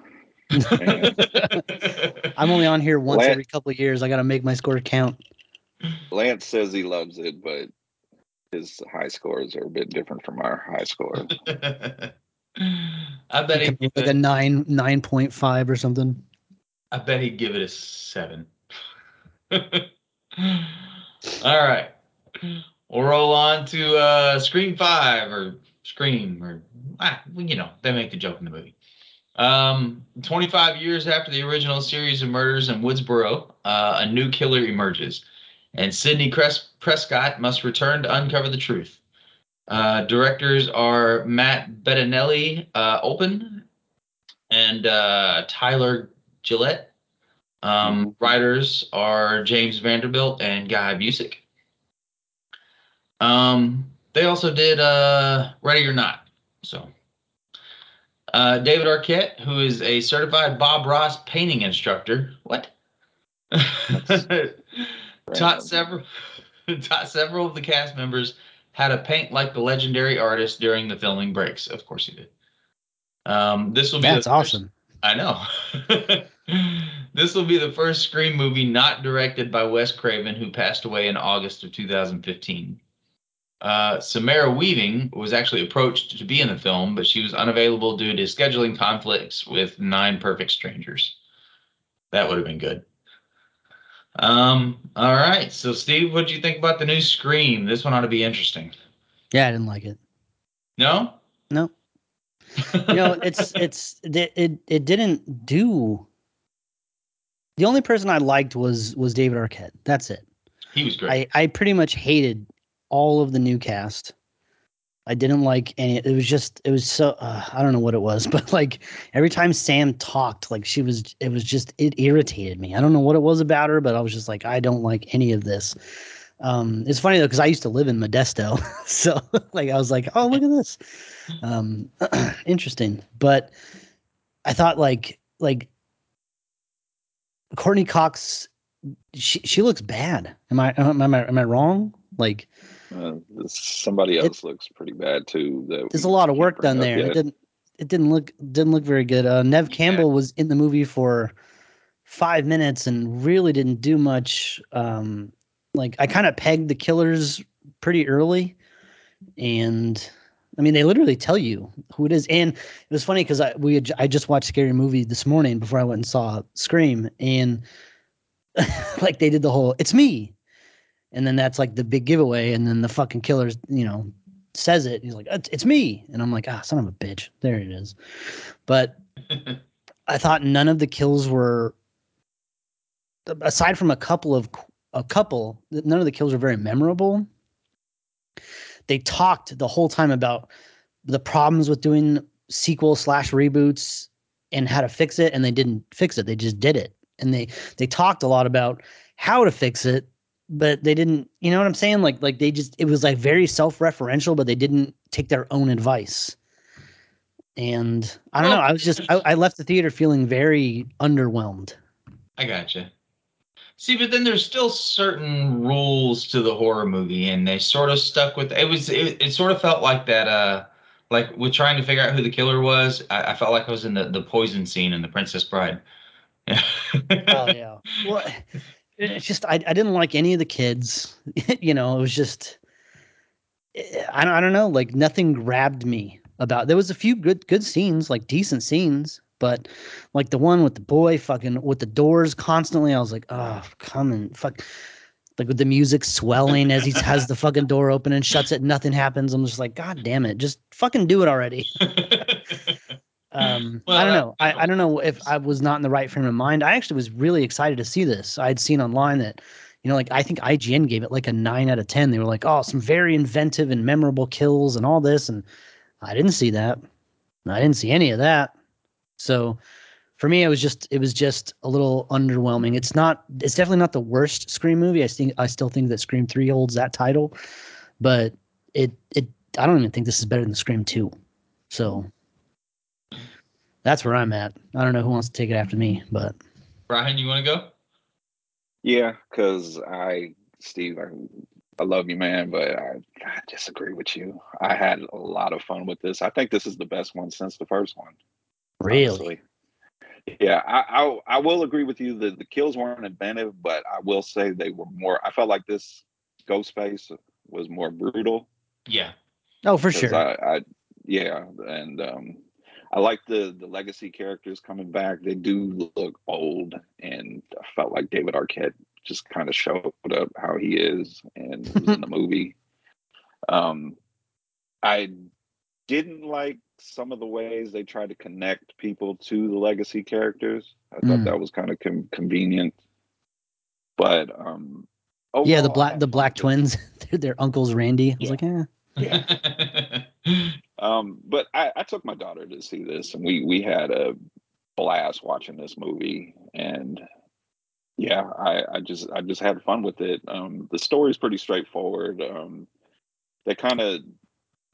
I'm only on here once Lance, every couple of years. I got to make my score count. Lance says he loves it, but his high scores are a bit different from our high score. I bet he'd give like it a nine, nine point five or something. I bet he'd give it a seven. All right, we'll roll on to uh, Scream Five or Scream or ah, you know they make the joke in the movie. Um, twenty-five years after the original series of murders in Woodsboro, uh, a new killer emerges, and Sidney Cres- Prescott must return to uncover the truth. Uh, directors are Matt Bettinelli, uh, Open, and uh, Tyler Gillette. Um, writers are James Vanderbilt and Guy Busick. Um, they also did uh, Ready or Not, so... Uh, David Arquette, who is a certified Bob Ross painting instructor, what? taught several taught several of the cast members how to paint like the legendary artist during the filming breaks. Of course, he did. Um, this will be that's awesome. I know. This will be the first Scream movie not directed by Wes Craven, who passed away in August of two thousand fifteen. Uh, Samara Weaving was actually approached to be in the film, but she was unavailable due to scheduling conflicts with Nine Perfect Strangers. That would have been good. Um, all right. So, Steve, what do you think about the new Scream? This one ought to be interesting. Yeah, I didn't like it. No? No. You know, it's it's it, it it didn't do. The only person I liked was was David Arquette. That's it. He was great. I, I pretty much hated all of the new cast. I didn't like any. It was just, it was so, uh, I don't know what it was, but like every time Sam talked, like she was, it was just, it irritated me. I don't know what it was about her, but I was just like, I don't like any of this. Um, it's funny though, because I used to live in Modesto. So like, I was like, oh, look at this. Um, interesting. But I thought like, like Courtney Cox, she, she looks bad. Am I, am I, am I wrong? Like, Uh, somebody else it, looks pretty bad too. That there's a lot of work done there. Yet. It didn't. It didn't look. Didn't look very good. Uh, Neve Campbell yeah. was in the movie for five minutes and really didn't do much. Um, like I kind of pegged the killers pretty early, and I mean they literally tell you who it is. And it was funny because I we had, I just watched Scary Movie this morning before I went and saw Scream, and like they did the whole "It's me." And then that's like the big giveaway. And then the fucking killer, you know, says it. He's like, it's me. And I'm like, ah, son of a bitch. There it is. But I thought none of the kills were, aside from a couple of a couple, none of the kills were very memorable. They talked the whole time about the problems with doing sequel slash reboots and how to fix it. And they didn't fix it. They just did it. And they, they talked a lot about how to fix it. But they didn't, you know what I'm saying? Like, like they just, it was like very self-referential, but they didn't take their own advice. And I don't oh, know. I was just I, I left the theater feeling very underwhelmed. I gotcha. See, but then there's still certain rules to the horror movie, and they sort of stuck with it. Was it, it sort of felt like that? Uh, like with trying to figure out who the killer was, I, I felt like I was in the, the poison scene in The Princess Bride. Yeah. Oh yeah. Well, it's just I I didn't like any of the kids. You know, it was just I don't I don't know. Like nothing grabbed me. About there was a few good good scenes, like decent scenes, but like the one with the boy fucking with the doors constantly, I was like, oh, come and fuck, like with the music swelling as he has the fucking door open and shuts it, nothing happens. I'm just like, god damn it, just fucking do it already. um, well, I don't know, I, I don't know if I was not in the right frame of mind. I actually was really excited to see this. I'd seen online that, you know, like I think I G N gave it like a nine out of ten. They were like, oh, some very inventive and memorable kills and all this, and I didn't see that. I didn't see any of that. So for me, it was just it was just a little underwhelming. It's not it's definitely not the worst Scream movie. I think I still think that Scream three holds that title, but it it I don't even think this is better than Scream two. So that's where I'm at. I don't know who wants to take it after me, but Brian, you want to go? Yeah, because I Steve I I love you, man, but I, I disagree with you. I had a lot of fun with this. I think this is the best one since the first one. Really? Honestly. Yeah, I, I I will agree with you that the kills weren't inventive, but I will say they were more. I felt like this Ghostface was more brutal. Yeah. Oh, for sure. I, I yeah, and um, I like the the legacy characters coming back. They do look old, and I felt like David Arquette just kind of showed up how he is and was in the movie. Um, I didn't like some of the ways they tried to connect people to the legacy characters. I mm. thought that was kind of com- convenient. But um, overall, yeah, the black the black twins, their uncle's Randy. I was yeah. like, eh. yeah. um, but I, I took my daughter to see this, and we we had a blast watching this movie, and. Yeah, I, I just I just had fun with it. Um, the story's pretty straightforward. Um, they kind of,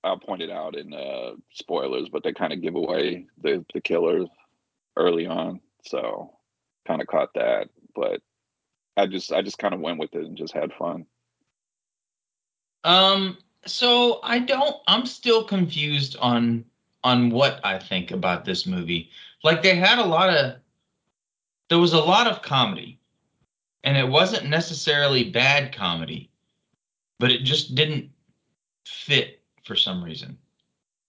I pointed out in uh, spoilers, but they kind of give away the, the killer early on, so kind of caught that. But I just I just kind of went with it and just had fun. Um. So I don't. I'm still confused on on what I think about this movie. Like they had a lot of. There was a lot of comedy. And it wasn't necessarily bad comedy, but it just didn't fit for some reason.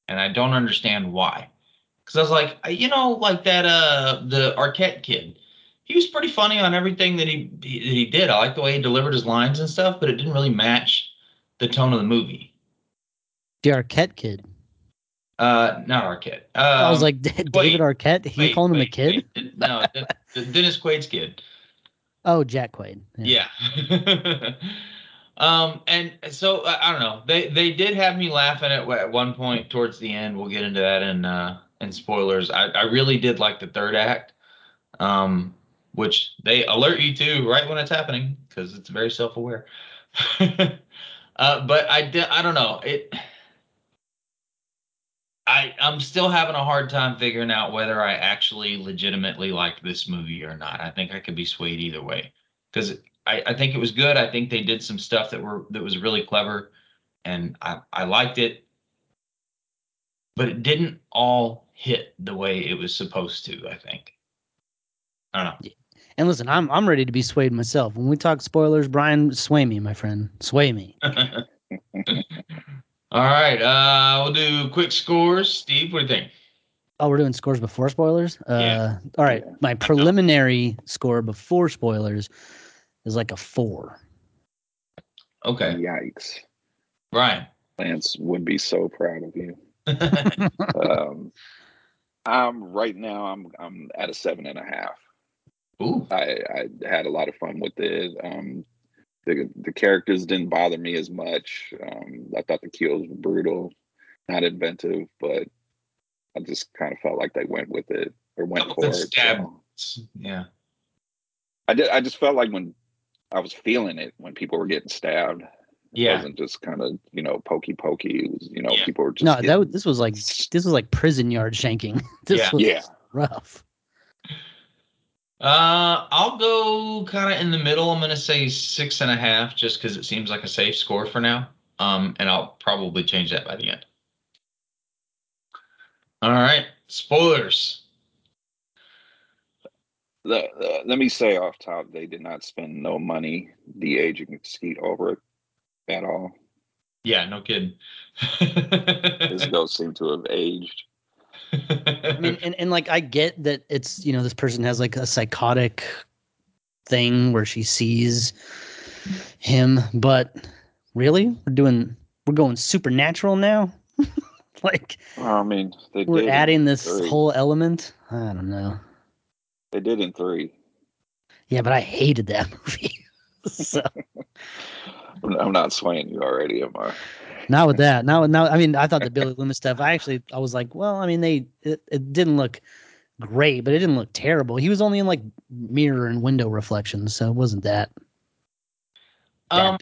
And I don't understand why. Because I was like, you know, like that, uh, the Arquette kid. He was pretty funny on everything that he, he, that he did. I like the way he delivered his lines and stuff, but it didn't really match the tone of the movie. The Arquette kid? Uh, not Arquette. Um, I was like, David Quaid. Arquette? He Quaid, calling Quaid, him a kid? Quaid. No, Dennis Quaid's kid. Oh, Jack Quaid. Yeah. yeah. um, and so, uh, I don't know. They they did have me laughing at, at one point towards the end. We'll get into that in, uh, in spoilers. I, I really did like the third act, um, which they alert you to right when it's happening because it's very self-aware. uh, but I, di- I don't know. It. I, I'm still having a hard time figuring out whether I actually legitimately liked this movie or not. I think I could be swayed either way because I, I think it was good. I think they did some stuff that were that was really clever, and I, I liked it. But it didn't all hit the way it was supposed to, I think. I don't know. And listen, I'm I'm ready to be swayed myself. When we talk spoilers, Brian, sway me, my friend. Sway me. All right, uh, we'll do quick scores. Steve, what do you think? Oh, we're doing scores before spoilers? Uh, yeah. All right, my preliminary score before spoilers is like a four. Okay. Yikes. Brian. Lance would be so proud of you. um, I'm right now, I'm I'm at a seven and a half. Ooh. I, I had a lot of fun with it. Um, The the characters didn't bother me as much. Um, I thought the kills were brutal, not inventive, but I just kind of felt like they went with it or went oh, for it. So. Yeah, I did. I just felt like when I was feeling it when people were getting stabbed, Yeah. It wasn't just kind of, you know, pokey pokey. It was, you know, yeah. people were just No, that this was like this was like prison yard shanking. This yeah. was yeah. rough. Uh, I'll go kind of in the middle. I'm going to say six and a half just because it seems like a safe score for now. Um, and I'll probably change that by the end. All right. Spoilers. The, the, let me say off top, they did not spend no money de-aging Skeet Ulbrich at all. Yeah, no kidding. His ghost seemed to have aged. I mean, and, and like I get that it's, you know, this person has like a psychotic thing where she sees him, but really, we're doing we're going supernatural now. Like, well, I mean, they we're did adding this three. whole element. I don't know. They did in three. Yeah, but I hated that movie. So I'm not swaying you already, am I? Not with that. Not with, not, I mean, I thought the Billy Loomis stuff, I actually, I was like, well, I mean, they it, it didn't look great, but it didn't look terrible. He was only in, like, mirror and window reflections, so it wasn't that. Um,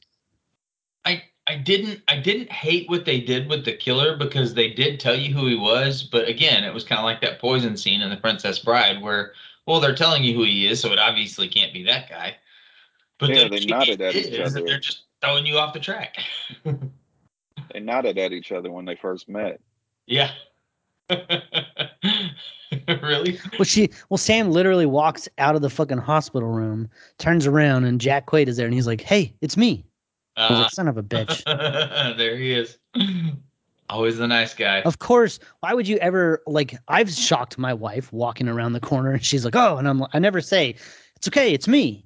I I didn't I didn't hate what they did with the killer because they did tell you who he was, but again, it was kind of like that poison scene in The Princess Bride where, well, they're telling you who he is, so it obviously can't be that guy. But yeah, they nodded at each other. They're just throwing you off the track. They nodded at each other when they first met. Yeah. Really? Well, she, well, Sam literally walks out of the fucking hospital room, turns around, and Jack Quaid is there, and he's like, "Hey, it's me." Uh, I was like, son of a bitch. There he is. Always the nice guy. Of course. Why would you ever, like, I've shocked my wife walking around the corner, and she's like, "Oh," and I'm like, I never say, "It's okay, it's me."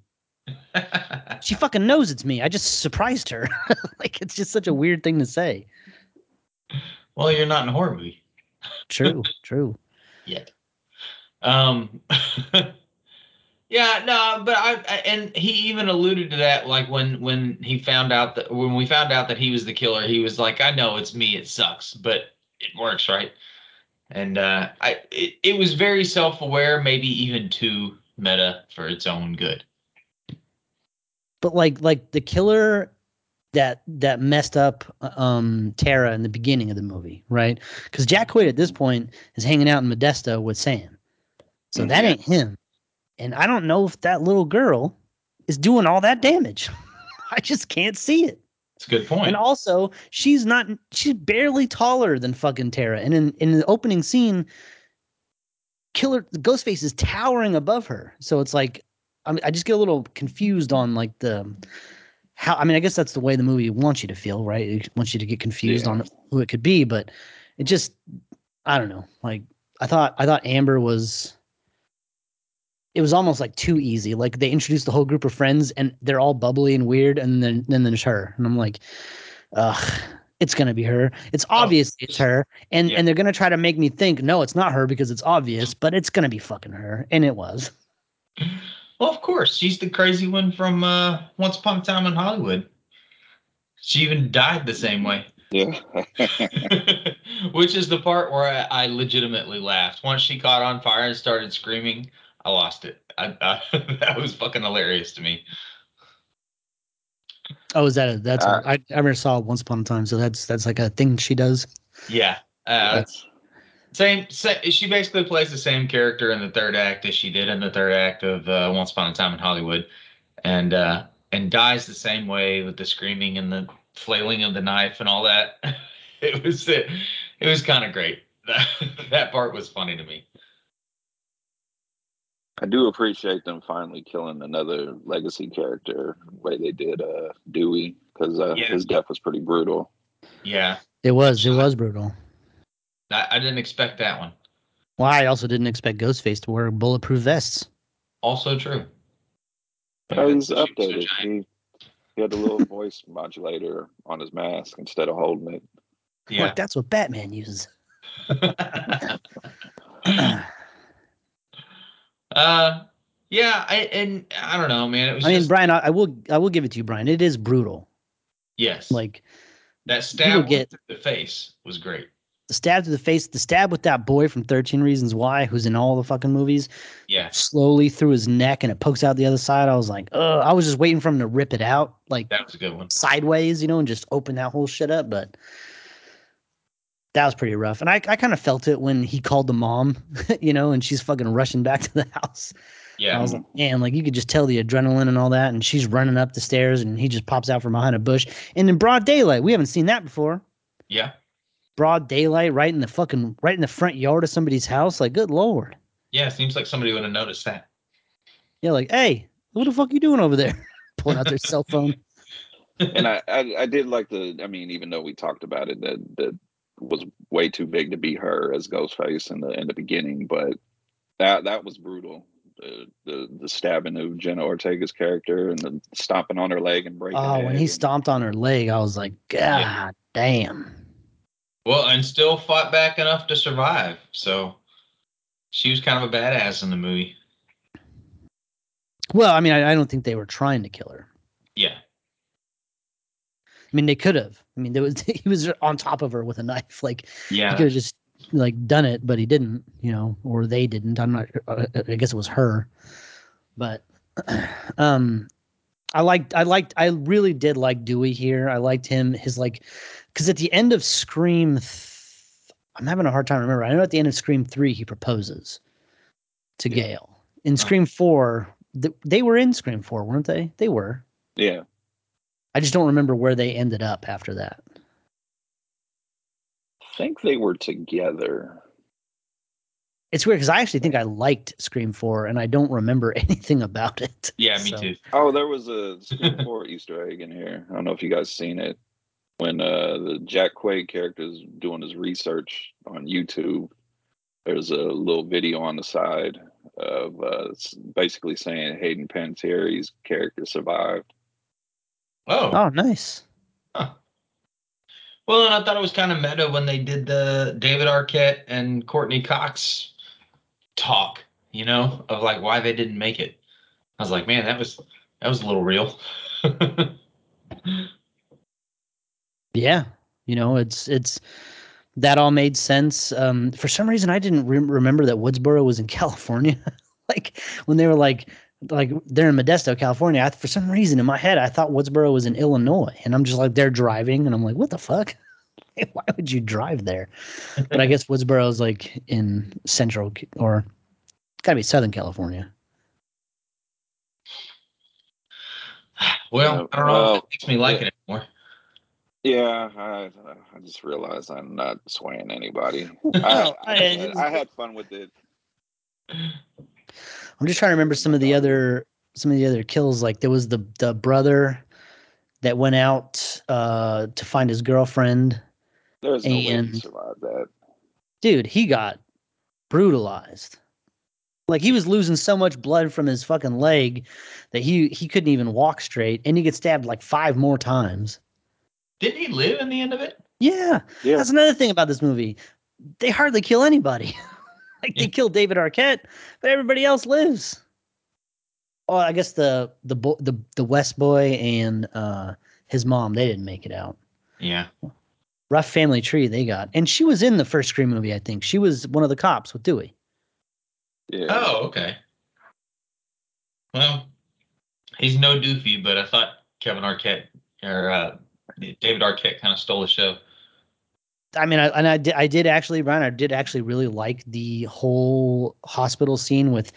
She fucking knows it's me. I just surprised her. Like, it's just such a weird thing to say. Well, you're not in a horror movie. True, true. Yeah. Um. Yeah, no, but I, I and he even alluded to that, like when when he found out that when we found out that he was the killer, he was like, "I know it's me. It sucks, but it works, right?" And uh, I it, it was very self-aware, maybe even too meta for its own good. But like, like the killer that that messed up um, Tara in the beginning of the movie, right? Because Jack Quaid at this point is hanging out in Modesto with Sam, so mm-hmm. that ain't him. And I don't know if that little girl is doing all that damage. I just can't see it. It's a good point. And also, she's not. She's barely taller than fucking Tara. And in in the opening scene, killer Ghostface is towering above her. So it's like, I just get a little confused on like the how. I mean, I guess that's the way the movie wants you to feel, right? It wants you to get confused yeah. on who it could be, but it just, I don't know. Like I thought, I thought Amber was. It was almost like too easy. Like they introduced the whole group of friends, and they're all bubbly and weird, and then then there's her, and I'm like, ugh, it's gonna be her. It's obvious oh. it's her, and yeah. and they're gonna try to make me think no, it's not her because it's obvious, but it's gonna be fucking her, and it was. Well, of course. She's the crazy one from uh, Once Upon a Time in Hollywood. She even died the same way. Yeah. Which is the part where I, I legitimately laughed. Once she caught on fire and started screaming, I lost it. I, I, that was fucking hilarious to me. Oh, is that a, that's uh, a, I, I never saw Once Upon a Time, so that's that's like a thing she does. Yeah. Uh, that's Same, same. She basically plays the same character in the third act as she did in the third act of uh, Once Upon a Time in Hollywood, and uh, and dies the same way with the screaming and the flailing of the knife and all that. It was it, it was kind of great. That, that part was funny to me. I do appreciate them finally killing another legacy character the way they did uh, Dewey, because uh, yeah. his death was pretty brutal. Yeah, it was. It was brutal. I didn't expect that one. Well, I also didn't expect Ghostface to wear bulletproof vests. Also true. Oh, he's updated. He, he had a little voice modulator on his mask instead of holding it. Yeah, like, that's what Batman uses. uh, yeah, I and I don't know, man. It was I just, mean, Brian, I, I will, I will give it to you, Brian. It is brutal. Yes, like that stab get, to the face was great. stabbed to the face, the stab with that boy from thirteen Reasons Why, who's in all the fucking movies, yeah, slowly through his neck and it pokes out the other side. I was like, oh, I was just waiting for him to rip it out, like that was a good one, sideways, you know, and just open that whole shit up. But that was pretty rough, and I, I kind of felt it when he called the mom, you know, and she's fucking rushing back to the house. Yeah, and I was like, man, like you could just tell the adrenaline and all that, and she's running up the stairs, and he just pops out from behind a bush, and in broad daylight, we haven't seen that before. Yeah. Broad daylight, right in the fucking, right in the front yard of somebody's house. Like, good Lord. Yeah, it seems like somebody would have noticed that. Yeah, like, hey, what the fuck are you doing over there? Pulling out their cell phone. And I, I, I did like the, I mean, even though we talked about it, that that was way too big to be her as Ghostface in the in the beginning, but that that was brutal. The, the the stabbing of Jenna Ortega's character and the stomping on her leg and breaking. Oh, when he stomped on her leg, I was like, God yeah. damn. Well, and still fought back enough to survive. So she was kind of a badass in the movie. Well, I mean, I, I don't think they were trying to kill her. Yeah. I mean, they could have. I mean, there was he was on top of her with a knife. Like, yeah, he could have just like done it, but he didn't. You know, or they didn't. I'm not. I guess it was her. But, um, I liked. I liked. I really did like Dewey here. I liked him. His like. Because at the end of Scream, th- I'm having a hard time remembering. I know at the end of Scream three, he proposes to yeah. Gale. In Scream four, th- they were in Scream four, weren't they? They were. Yeah. I just don't remember where they ended up after that. I think they were together. It's weird because I actually think I liked Scream four, and I don't remember anything about it. Yeah, me so. too. Oh, there was a Scream four Easter egg in here. I don't know if you guys seen it. When uh, the Jack Quaid character is doing his research on YouTube, there's a little video on the side of uh, basically saying Hayden Panettieri's character survived. Oh, oh, nice. Huh. Well, and I thought it was kind of meta when they did the David Arquette and Courtney Cox talk, you know, of like why they didn't make it. I was like, man, that was that was a little real. Yeah, you know, it's it's that all made sense. Um, for some reason, I didn't re- remember that Woodsboro was in California. Like when they were like like they're in Modesto, California. I, for some reason, in my head, I thought Woodsboro was in Illinois, and I'm just like they're driving, and I'm like, what the fuck? Why would you drive there? But I guess Woodsboro is like in central or gotta be Southern California. Well, I don't know if it makes me like it anymore. Yeah, I, I just realized I'm not swaying anybody. I, I, I had fun with it. I'm just trying to remember some of the other some of the other kills. Like there was the the brother that went out uh, to find his girlfriend. There's no way he survived that. Dude, he got brutalized. Like he was losing so much blood from his fucking leg that he he couldn't even walk straight, and he gets stabbed like five more times. Didn't he live in the end of it? Yeah. yeah. That's another thing about this movie. They hardly kill anybody. Like yeah. They kill David Arquette, but everybody else lives. Oh, I guess the the bo- the, the West boy and uh, his mom, they didn't make it out. Yeah. Rough family tree they got. And she was in the first Scream movie, I think. She was one of the cops with Dewey. Yeah. Oh, okay. Well, he's no doofy, but I thought Kevin Arquette or uh, David Arquette kind of stole the show. I mean, I, and I did, I did actually, Brian, I did actually really like the whole hospital scene with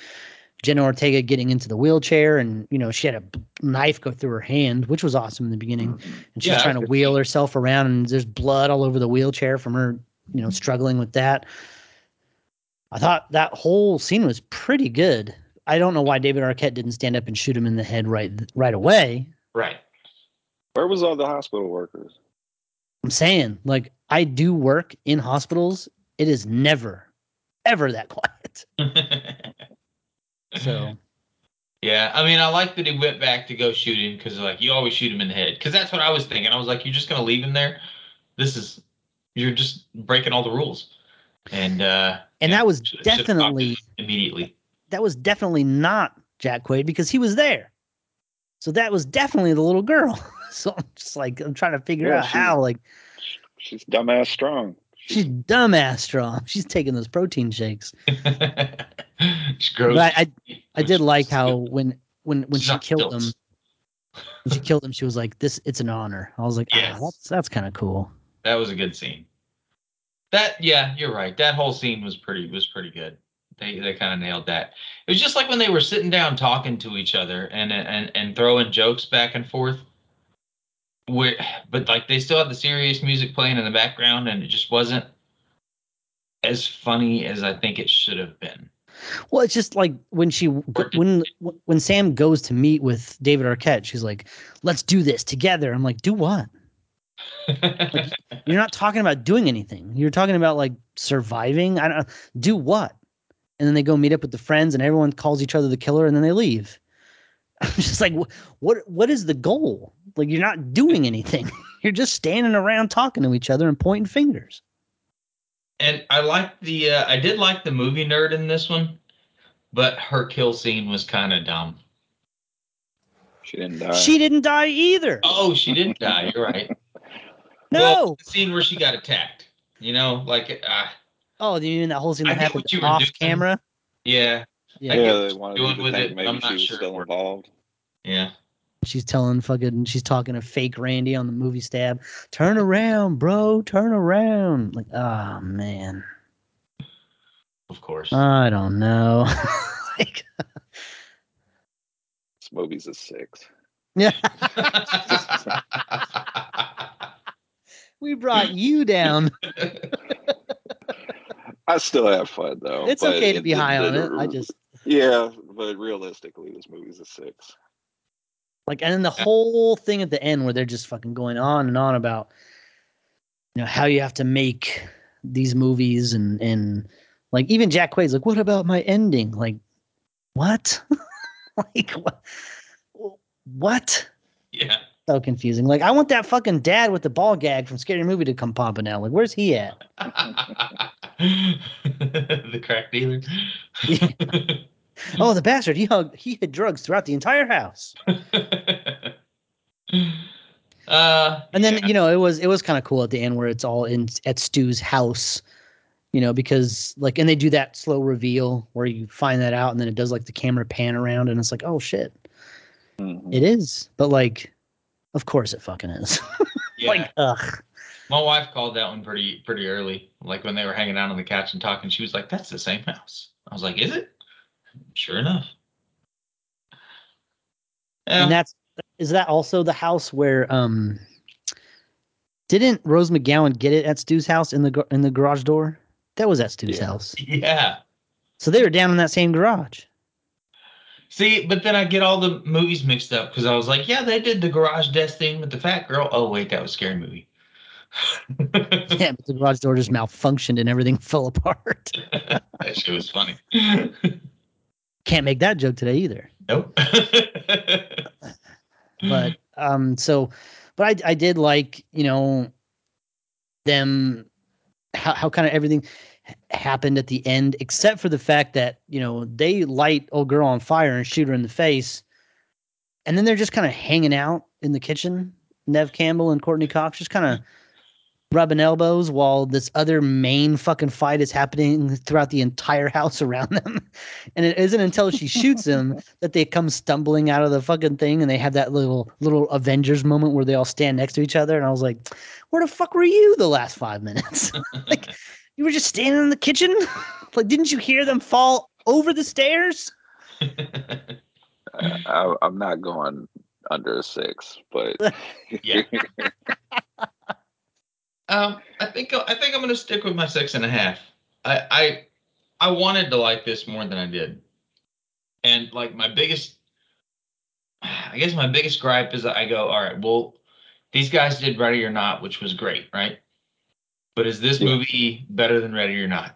Jenna Ortega getting into the wheelchair, and you know she had a knife go through her hand, which was awesome in the beginning, and she's yeah, trying to wheel see. herself around, and there's blood all over the wheelchair from her, you know, struggling with that. I thought that whole scene was pretty good. I don't know why David Arquette didn't stand up and shoot him in the head right right away. Right. Where was all the hospital workers? I'm saying, like, I do work in hospitals. It is never, ever that quiet. So, yeah, I mean, I like that he went back to go shoot him because, like, you always shoot him in the head. Because that's what I was thinking. I was like, you're just going to leave him there? This is, you're just breaking all the rules. And uh, and yeah, that was should, definitely, immediately. That was definitely not Jack Quaid because he was there. So that was definitely the little girl. So I'm just like, I'm trying to figure yeah, out how, like. She's dumbass strong. She's dumbass strong. She's taking those protein shakes. It's gross. But I, I, I did like how when when when she killed him, when she killed him, she was like, "This, it's an honor." I was like, yes. ah, that's that's kind of cool. That was a good scene. That yeah, you're right. That whole scene was pretty was pretty good. They they kind of nailed that. It was just like when they were sitting down talking to each other and and and throwing jokes back and forth. Where, but like they still had the serious music playing in the background, and it just wasn't as funny as I think it should have been. Well, it's just like when she when when Sam goes to meet with David Arquette, she's like, "Let's do this together." I'm like, "Do what?" Like, you're not talking about doing anything. You're talking about like surviving. I don't know. Do what? And then they go meet up with the friends, and everyone calls each other the killer, and then they leave. I'm just like, what? What is the goal? Like, you're not doing anything. You're just standing around talking to each other and pointing fingers. And I like the, uh, I did like the movie nerd in this one, but her kill scene was kind of dumb. She didn't die. She didn't die either. Oh, she didn't die. You're right. No. Well, the scene where she got attacked. You know, like. Uh, oh, you mean that whole scene that happened off camera? Yeah. Yeah, I yeah they wanted doing to with think it. Maybe I'm she was sure. still involved. Yeah. She's telling fucking, she's talking to fake Randy on the movie Stab. Turn around, bro. Turn around. Like, oh, man. Of course. I don't know. Like, this movie's a six. Yeah. We brought you down. I still have fun, though. It's okay to be it, high it, on it. I just. Yeah, but realistically, this movie's a six. Like, and then the whole thing at the end where they're just fucking going on and on about, you know, how you have to make these movies and, and like, even Jack Quaid's like, what about my ending? Like, what? Like, what? What? Yeah. So confusing. Like, I want that fucking dad with the ball gag from Scary Movie to come popping out. Like, where's he at? The crack dealer. Yeah. Oh, the bastard! He hugged, he had drugs throughout the entire house. uh, and then yeah. you know it was it was kind of cool at the end where it's all in at Stu's house, you know, because like and they do that slow reveal where you find that out, and then it does like the camera pan around, and it's like, oh shit, mm-hmm. It is. But like, of course it fucking is. Yeah. Like, ugh. My wife called that one pretty pretty early. Like when they were hanging out on the couch and talking, she was like, "That's the same house." I was like, "Is it?" Sure enough. Yeah. And that's is that also the house where um didn't Rose McGowan get it at Stu's house in the in the garage door? That was at Stu's yeah. house. Yeah. So they were down in that same garage. See, but then I get all the movies mixed up because I was like, yeah, they did the garage desk thing with the fat girl. Oh wait, that was a Scary Movie. Yeah, but the garage door just malfunctioned and everything fell apart. That shit was funny. Can't make that joke today either. Nope. But um, so, but I I did like, you know, them how how kind of everything happened at the end, except for the fact that, you know, they light old girl on fire and shoot her in the face, and then they're just kind of hanging out in the kitchen. Nev Campbell and Courtney Cox just kind of rubbing elbows while this other main fucking fight is happening throughout the entire house around them. And it isn't until she shoots him that they come stumbling out of the fucking thing, and they have that little little Avengers moment where they all stand next to each other. And I was like, where the fuck were you the last five minutes? Like, you were just standing in the kitchen? Like, didn't you hear them fall over the stairs? I, I, I'm not going under a six, but yeah. Um, I think I think I'm gonna stick with my six and a half. I, I I wanted to like this more than I did, and like my biggest, I guess my biggest gripe is that I go, all right, well, these guys did Ready or Not, which was great, right? But is this yeah. movie better than Ready or Not?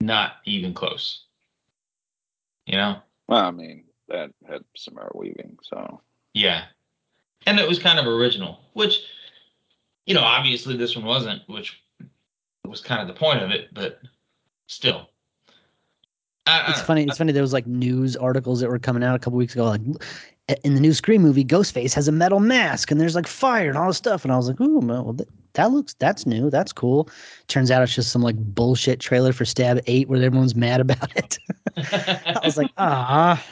Not even close. You know? Well, I mean, that had Samara Weaving, so yeah, and it was kind of original, which. You know, obviously this one wasn't, which was kind of the point of it, but still. I, I it's funny. It's I, funny. There was like news articles that were coming out a couple weeks ago, like in the new Scream movie, Ghostface has a metal mask and there's like fire and all this stuff. And I was like, ooh, well, that looks, that's new. That's cool. Turns out it's just some like bullshit trailer for Stab eight where everyone's mad about it. I was like, ah,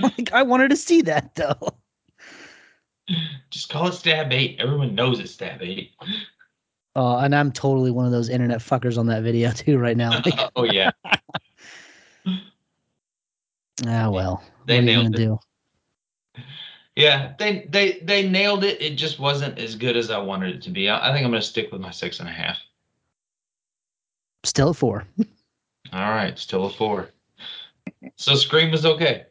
like, I wanted to see that though. Just call it Stab eight. Everyone knows it's Stab eight. Oh, and I'm totally one of those internet fuckers on that video too right now. Like, oh yeah. Ah well. They nailed it. Do? Yeah, they they they nailed it. It just wasn't as good as I wanted it to be. I, I think I'm going to stick with my six and a half. Still a four. All right, still a four. So Scream is okay.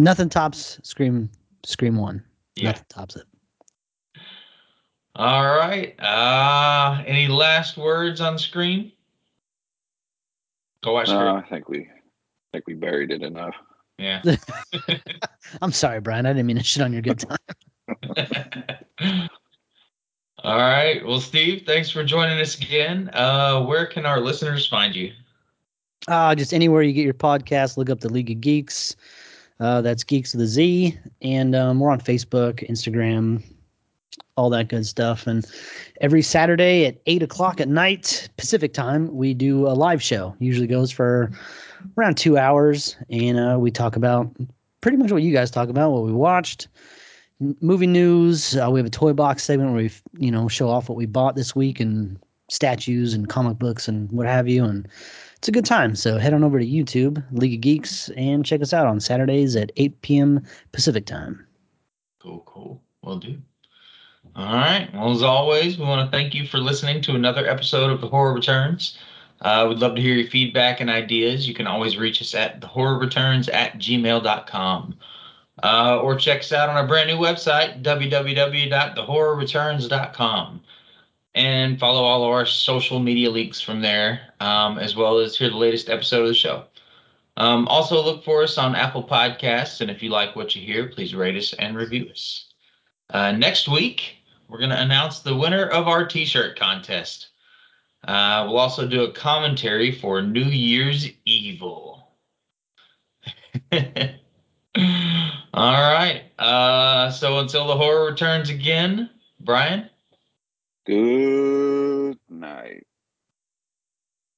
Nothing tops Scream. Scream one. Yeah. Nothing tops it. All right. Uh, any last words on Scream? Go watch Scream. Uh, I think we, I think we buried it enough. Yeah. I'm sorry, Brian. I didn't mean to shit on your good time. All right. Well, Steve, thanks for joining us again. Uh, where can our listeners find you? Uh, just anywhere you get your podcast, look up the League of Geeks. Uh, that's Geeks with a Z. And um, we're on Facebook, Instagram, all that good stuff. And every Saturday at eight o'clock at night, Pacific time, we do a live show. Usually goes for around two hours. And uh, we talk about pretty much what you guys talk about, what we watched, movie news. Uh, we have a toy box segment where we, you know, show off what we bought this week and statues and comic books and what have you. And it's a good time. So head on over to YouTube, League of Geeks, and check us out on Saturdays at eight p.m. Pacific time. Cool, cool. Well, dude. All right. Well, as always, we want to thank you for listening to another episode of The Horror Returns. Uh, we'd love to hear your feedback and ideas. You can always reach us at the horror returns at gmail dot com. Uh, or check us out on our brand new website, w w w dot the horror returns dot com. And follow all of our social media leaks from there, um, as well as hear the latest episode of the show. Um, also, look for us on Apple Podcasts. And if you like what you hear, please rate us and review us. Uh, next week, we're going to announce the winner of our T-shirt contest. Uh, we'll also do a commentary for New Year's Evil. All right. Uh, so until the horror returns again, Brian? Good night.